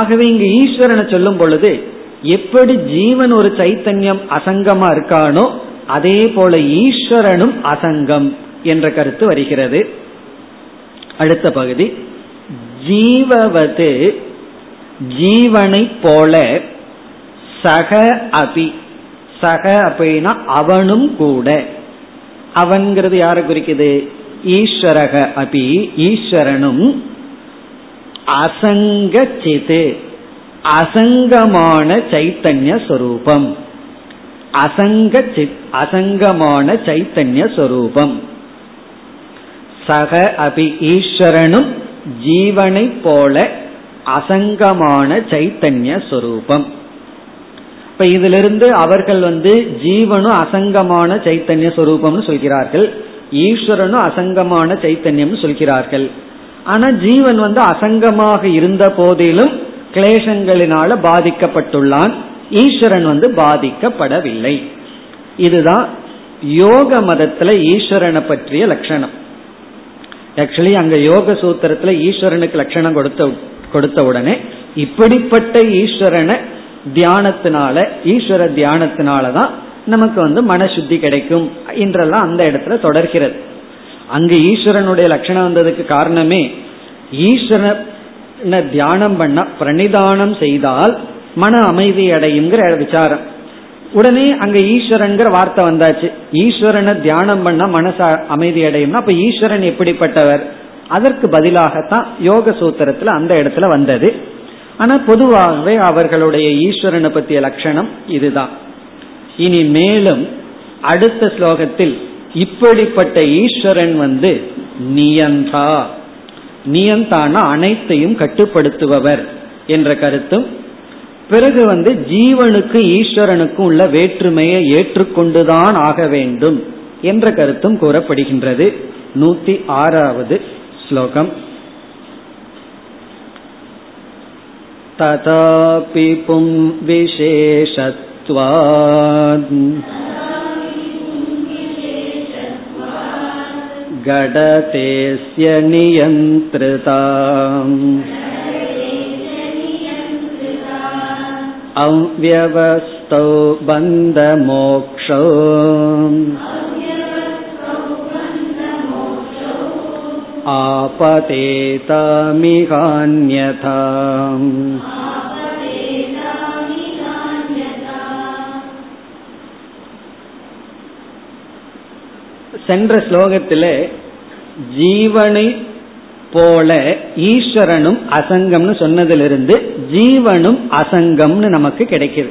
ஆகவே இங்கு ஈஸ்வரனை சொல்லும் பொழுது எப்படி ஜீவன் ஒரு சைத்தன்யம் அசங்கமா இருக்கானோ அதே போல ஈஸ்வரனும் அசங்கம் என்ற கருத்து வருகிறது. அடுத்த பகுதி ஜீவவது ஜீவனை போல சக அபி. சக அப்படின்னா அவனும் கூட. அவன்கிறது யாரை குறிக்குது? ஈஸ்வரக அபி, ஈஸ்வரனும் அசங்க சிது, அசங்கமான சைத்தன்ய சொரூபம். அசங்க சித், அசங்கமான சைத்தன்ய சொரூபம். சக அபி, ஈஸ்வரனும் ஜீவனை போல அசங்கமான சைத்தன்ய சொரூபம். இப்ப இதிலிருந்து அவர்கள் வந்து ஜீவனும் அசங்கமான சைத்தன்ய சொரூபம்னு சொல்கிறார்கள், ஈஸ்வரனும் அசங்கமான சைத்தன்யம் சொல்கிறார்கள். ஆனா ஜீவன் வந்து அசங்கமாக இருந்த போதிலும் கிளேசங்களினால பாதிக்கப்பட்டுள்ளான், ஈஸ்வரன் வந்து பாதிக்கப்படவில்லை. இதுதான் யோக மதத்துல ஈஸ்வரனை பற்றிய லட்சணம். ஆக்சுவலி அங்க யோக சூத்திரத்துல ஈஸ்வரனுக்கு லட்சணம் கொடுத்த கொடுத்த உடனே இப்படிப்பட்ட ஈஸ்வரனை தியானத்தினால, ஈஸ்வர தியானத்தினாலதான் நமக்கு வந்து மனசுத்தி கிடைக்கும் என்றெல்லாம் அந்த இடத்துல தொடர்கிறது. அங்கு ஈஸ்வரனுடைய லட்சணம் வந்ததுக்கு காரணமே ஈஸ்வரனை தியானம் பண்ண பிரணிதானம் செய்தால் மன அமைதி அடையுங்கிற விசாரம். உடனே அங்க ஈஸ்வரன்கிற வார்த்தை வந்தாச்சு. ஈஸ்வரனை தியானம் பண்ணா மனச அமைதி அடையும்னா அப்ப ஈஸ்வரன் எப்படிப்பட்டவர், அதற்கு பதிலாகத்தான் யோக சூத்திரத்துல அந்த இடத்துல வந்தது. ஆனா பொதுவாகவே அவர்களுடைய ஈஸ்வரனை பற்றிய லட்சணம் இதுதான். இனி மேலும் அடுத்த ஸ்லோகத்தில் இப்படிப்பட்ட ஈஸ்வரன் வந்து நியந்தா, நியந்தான அனைத்தையும் கட்டுப்படுத்துபவர் என்ற கருத்தும், பிறகு வந்து ஜீவனுக்கு ஈஸ்வரனுக்கும் உள்ள வேற்றுமையை ஏற்றுக்கொண்டுதான் ஆக வேண்டும் என்ற கருத்தும் கூறப்படுகின்றது. நூத்தி ஆறாவது ஸ்லோகம். ததாபி பும் விசேஷத் த்வாத் கடதேஸ்ய நியந்த்ரதாம் அவ்யவஸ்தோ பந்த மோக்ஷோ ஆபதேதாமிகான்யதாம். சென்ற ஸ்லோகத்திலே ஜீவனை போல ஈஸ்வரனும் அசங்கம்னு சொன்னதிலிருந்து ஜீவனும் அசங்கம்னு நமக்கு கிடைக்குது.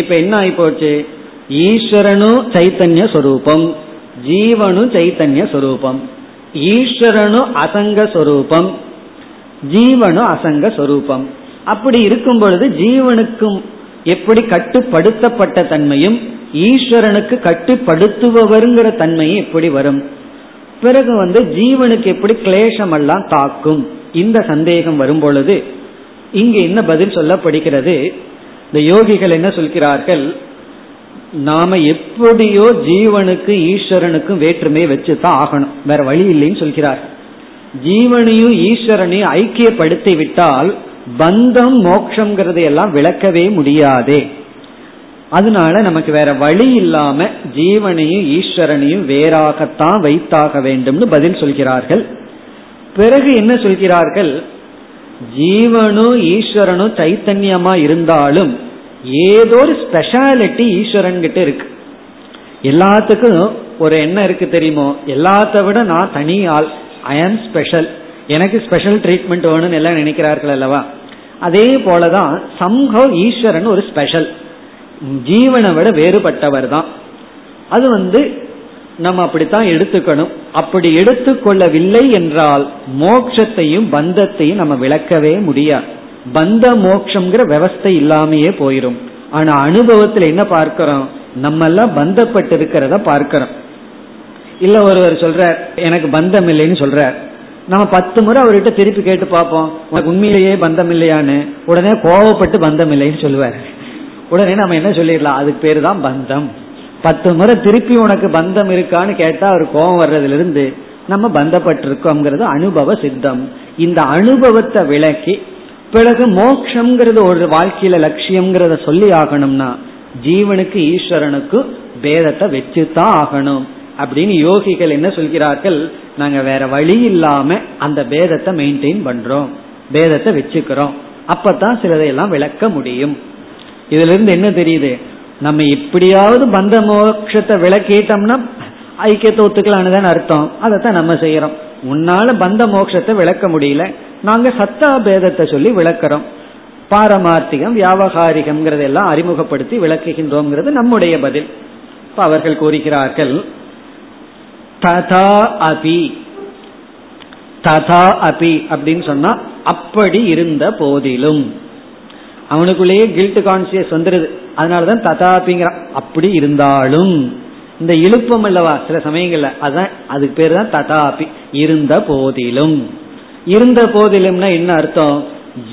இப்ப என்ன ஆகி போச்சு? ஈஸ்வரனும் சைத்தன்ய சொரூபம், ஜீவனும் சைத்தன்ய சொரூபம். ஈஸ்வரனும் அசங்க சொரூபம், ஜீவனும் அசங்க சொரூபம். அப்படி இருக்கும் பொழுது ஜீவனுக்கும் எப்படி கட்டுப்படுத்தப்பட்ட தன்மையும் ஈஸ்வரனுக்கு கட்டுப்படுத்துபவருங்கிற தன்மையும் எப்படி வரும்? பிறகு வந்து ஜீவனுக்கு எப்படி கிளேசம் எல்லாம் தாக்கும்? இந்த சந்தேகம் வரும் பொழுது இங்கு என்ன பதில் சொல்லப்படுகிறது? இந்த யோகிகள் என்ன சொல்கிறார்கள்? நாம எப்படியோ ஜீவனுக்கு ஈஸ்வரனுக்கும் வேற்றுமையை வச்சுதான் ஆகணும், வேற வழி இல்லைன்னு சொல்கிறார்கள். ஜீவனையும் ஈஸ்வரனையும் ஐக்கியப்படுத்தி விட்டால் பந்தம் மோட்சம்ங்கிறதை எல்லாம் விளக்கவே முடியாதே. அதனால நமக்கு வேற வழி இல்லாம ஜீவனையும் ஈஸ்வரனையும் வேறாகத்தான் வைத்தாக வேண்டும்னு பதில் சொல்கிறார்கள். பிறகு என்ன சொல்கிறார்கள்? ஜீவனும் ஈஸ்வரனும் சைத்தன்யமா இருந்தாலும் ஏதோ ஒரு ஸ்பெஷாலிட்டி ஈஸ்வரன் கிட்ட இருக்கு. எல்லாத்துக்கும் ஒரு என்ன இருக்கு தெரியுமோ? எல்லாத்த விட நான் தனி ஆள், ஐ ஆம் ஸ்பெஷல், எனக்கு ஸ்பெஷல் ட்ரீட்மெண்ட் வேணும்னு எல்லாம் நினைக்கிறார்கள் அல்லவா? அதே போலதான் சம்ஹவ் ஈஸ்வரன் ஒரு ஸ்பெஷல், ஜீவனை விட வேறுபட்டவர் தான். அது வந்து நம்ம அப்படித்தான் எடுத்துக்கணும். அப்படி எடுத்துக்கொள்ளவில்லை என்றால் மோட்சத்தையும் பந்தத்தையும் நம்ம விளக்கவே முடியாது. பந்த மோட்சம்ங்கிற விவஸ்தை இல்லாமையே போயிடும். ஆனா அனுபவத்தில் என்ன பார்க்கிறோம்? நம்ம எல்லாம் பந்தப்பட்டு இருக்கிறத பார்க்கிறோம். இல்ல ஒருவர் சொல்ற எனக்கு பந்தம் இல்லைன்னு சொல்ற, நம்ம பத்து முறை அவர்கிட்ட திருப்பி கேட்டு பார்ப்போம், உனக்கு உண்மையிலேயே பந்தம் இல்லையான்னு. உடனே கோவப்பட்டு பந்தம் இல்லைன்னு சொல்லுவார். உடனே நம்ம என்ன சொல்லிடலாம்? அதுக்கு பேரு தான் பந்தம். பத்து முறை திருப்பி உனக்கு பந்தம் இருக்கான்னு கேட்டா ஒரு கோபம் வர்றதிலிருந்து நம்ம பந்தப்பட்டிருக்கோம்ங்கிறது அனுபவ சித்தம். இந்த அனுபவத்தை விளக்கி பிறகு மோட்சம்ங்கிறது ஒரு வாழ்க்கையில லட்சியம்ங்கிறத சொல்லி ஆகணும்னா ஜீவனுக்கு ஈஸ்வரனுக்கு பேதத்தை வச்சுதான் ஆகணும் அப்படின்னு யோகிகள் என்ன சொல்கிறார்கள்? நாங்க வேற வழி இல்லாம அந்த பேதத்தை மெயின்டைன் பண்றோம், பேதத்தை வச்சுக்கிறோம். அப்பதான் சிலதையெல்லாம் விளக்க முடியும். இதுல இருந்து என்ன தெரியுது? நம்ம எப்படியாவது பந்த மோட்சத்தை விளக்கிட்டோம்னா ஐக்கியத்தை ஒத்துக்கலான்னு அர்த்தம். அதைத்தான் நம்ம செய்யறோம். உன்னால பந்த மோட்சத்தை விளக்க முடியல, நாங்க சத்தா பேதத்தை சொல்லி விளக்கிறோம். பாரமார்த்திகம் வியாவகாரிகம்ங்கிறதெல்லாம் அறிமுகப்படுத்தி விளக்குகின்றோம்ங்கிறது நம்முடைய பதில். இப்ப அவர்கள் கூறுகிறார்கள் ததா அபி. ததா அபி அப்படின்னு சொன்னா அப்படி இருந்த போதிலும், அவனுக்குள்ளேயே கில்ட் கான்சியஸ் வந்துருது. அதனாலதான் ததாபிங்கிற அப்படி இருந்தாலும் இந்த இழுப்பம் அல்லவா சில சமயங்கள்ல, அதான் அதுக்கு பேரு தான் ததாபி இருந்த போதிலும். இருந்த போதிலும்னா என்ன அர்த்தம்?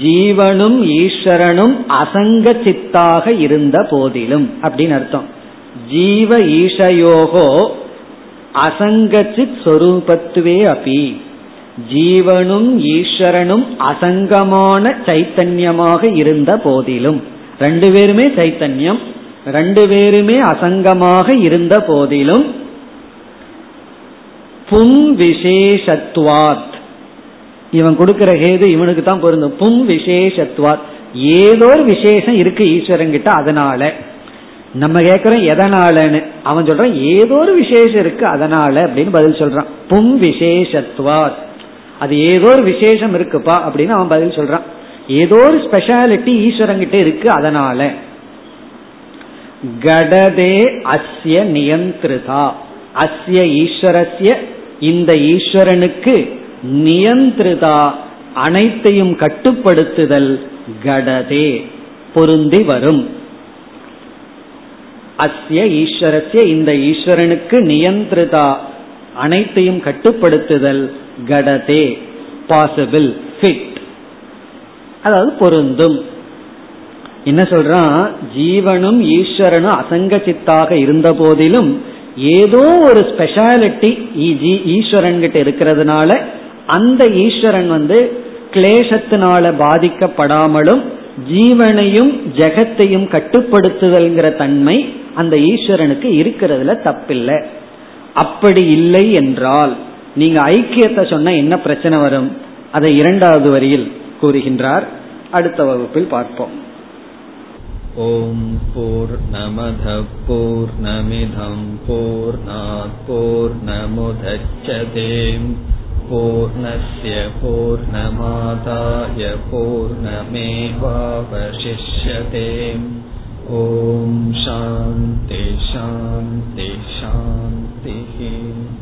ஜீவனும் ஈஸ்வரனும் அசங்க சித்தாக இருந்த போதிலும் அப்படின்னு அர்த்தம். ஜீவ ஈஷயோகோ அசங்கசித் சொரூபத்துவே அபி. ஜீவனும் ஈஸ்வரனும் அசங்கமான சைத்தன்யமாக இருந்த போதிலும், ரெண்டு பேருமே சைத்தன்யம், ரெண்டு பேருமே அசங்கமாக இருந்த போதிலும் பும் விசேஷத்வாத். இவன் கொடுக்கிற கேது இவனுக்கு தான் பொருந்தும். பும் விசேஷத்வாத், ஏதோ ஒரு விசேஷம் இருக்கு ஈஸ்வரன் கிட்ட. அதனால நம்ம கேட்கிறோம் எதனாலன்னு, அவன் சொல்றான் ஏதோ ஒரு விசேஷம் இருக்கு அதனால அப்படின்னு பதில் சொல்றான். பும் விசேஷத்வாத், அது ஏதோ ஒரு விசேஷம் இருக்குப்பா அப்படின்னு அவன் பதில் சொல்றான். ஏதோ ஒரு ஸ்பெஷாலிட்டி ஈஸ்வரங்கிட்ட இருக்கு அதனால. கடதே அஸ்ய நியந்திரதா. அஸ்ய ஈஸ்வரஸ்ய, இந்த ஈஸ்வரனுக்கு நியந்திரதா அனைத்தையும் கட்டுப்படுத்துதல் கடதே பொருந்தி வரும். அஸ்ய ஈஸ்வரஸ்ய, இந்த ஈஸ்வரனுக்கு நியந்திரதா அனைத்தையும் கட்டுப்படுத்துதல் கடதே பாசிபிள் ஃபிட், அதாவது பொருந்தும். என்ன சொல்றான், ஜீவனும் ஈஸ்வரனும் அசங்க சித்தாக இருந்த போதிலும் ஏதோ ஒரு ஸ்பெஷாலிட்டி ஈஸ்வரன் கிட்ட இருக்கிறதுனால அந்த ஈஸ்வரன் வந்து கிளேசத்தினால பாதிக்கப்படாமலும் ஜீவனையும் ஜெகத்தையும் கட்டுப்படுத்துதல்ங்கிற தன்மை அந்த ஈஸ்வரனுக்கு இருக்கிறதுல தப்பில்லை. அப்படி இல்லை என்றால் நீங்க ஐக்கியத்தை சொன்ன என்ன பிரச்சனை வரும்? அதை இரண்டாவது வரியில் கூறுகின்றார். அடுத்த வகுப்பில் பார்ப்போம். ஓம் பூர்ணமத பூர்ணமிதம் பூர்ணாத் பூர்ணமுதச்யதே பூர்ணஸ்ய பூர்ணமாதாய பூர்ணமேவாவசிஷ்யதே. ஓம் சாந்தி சாந்தி சாந்தி.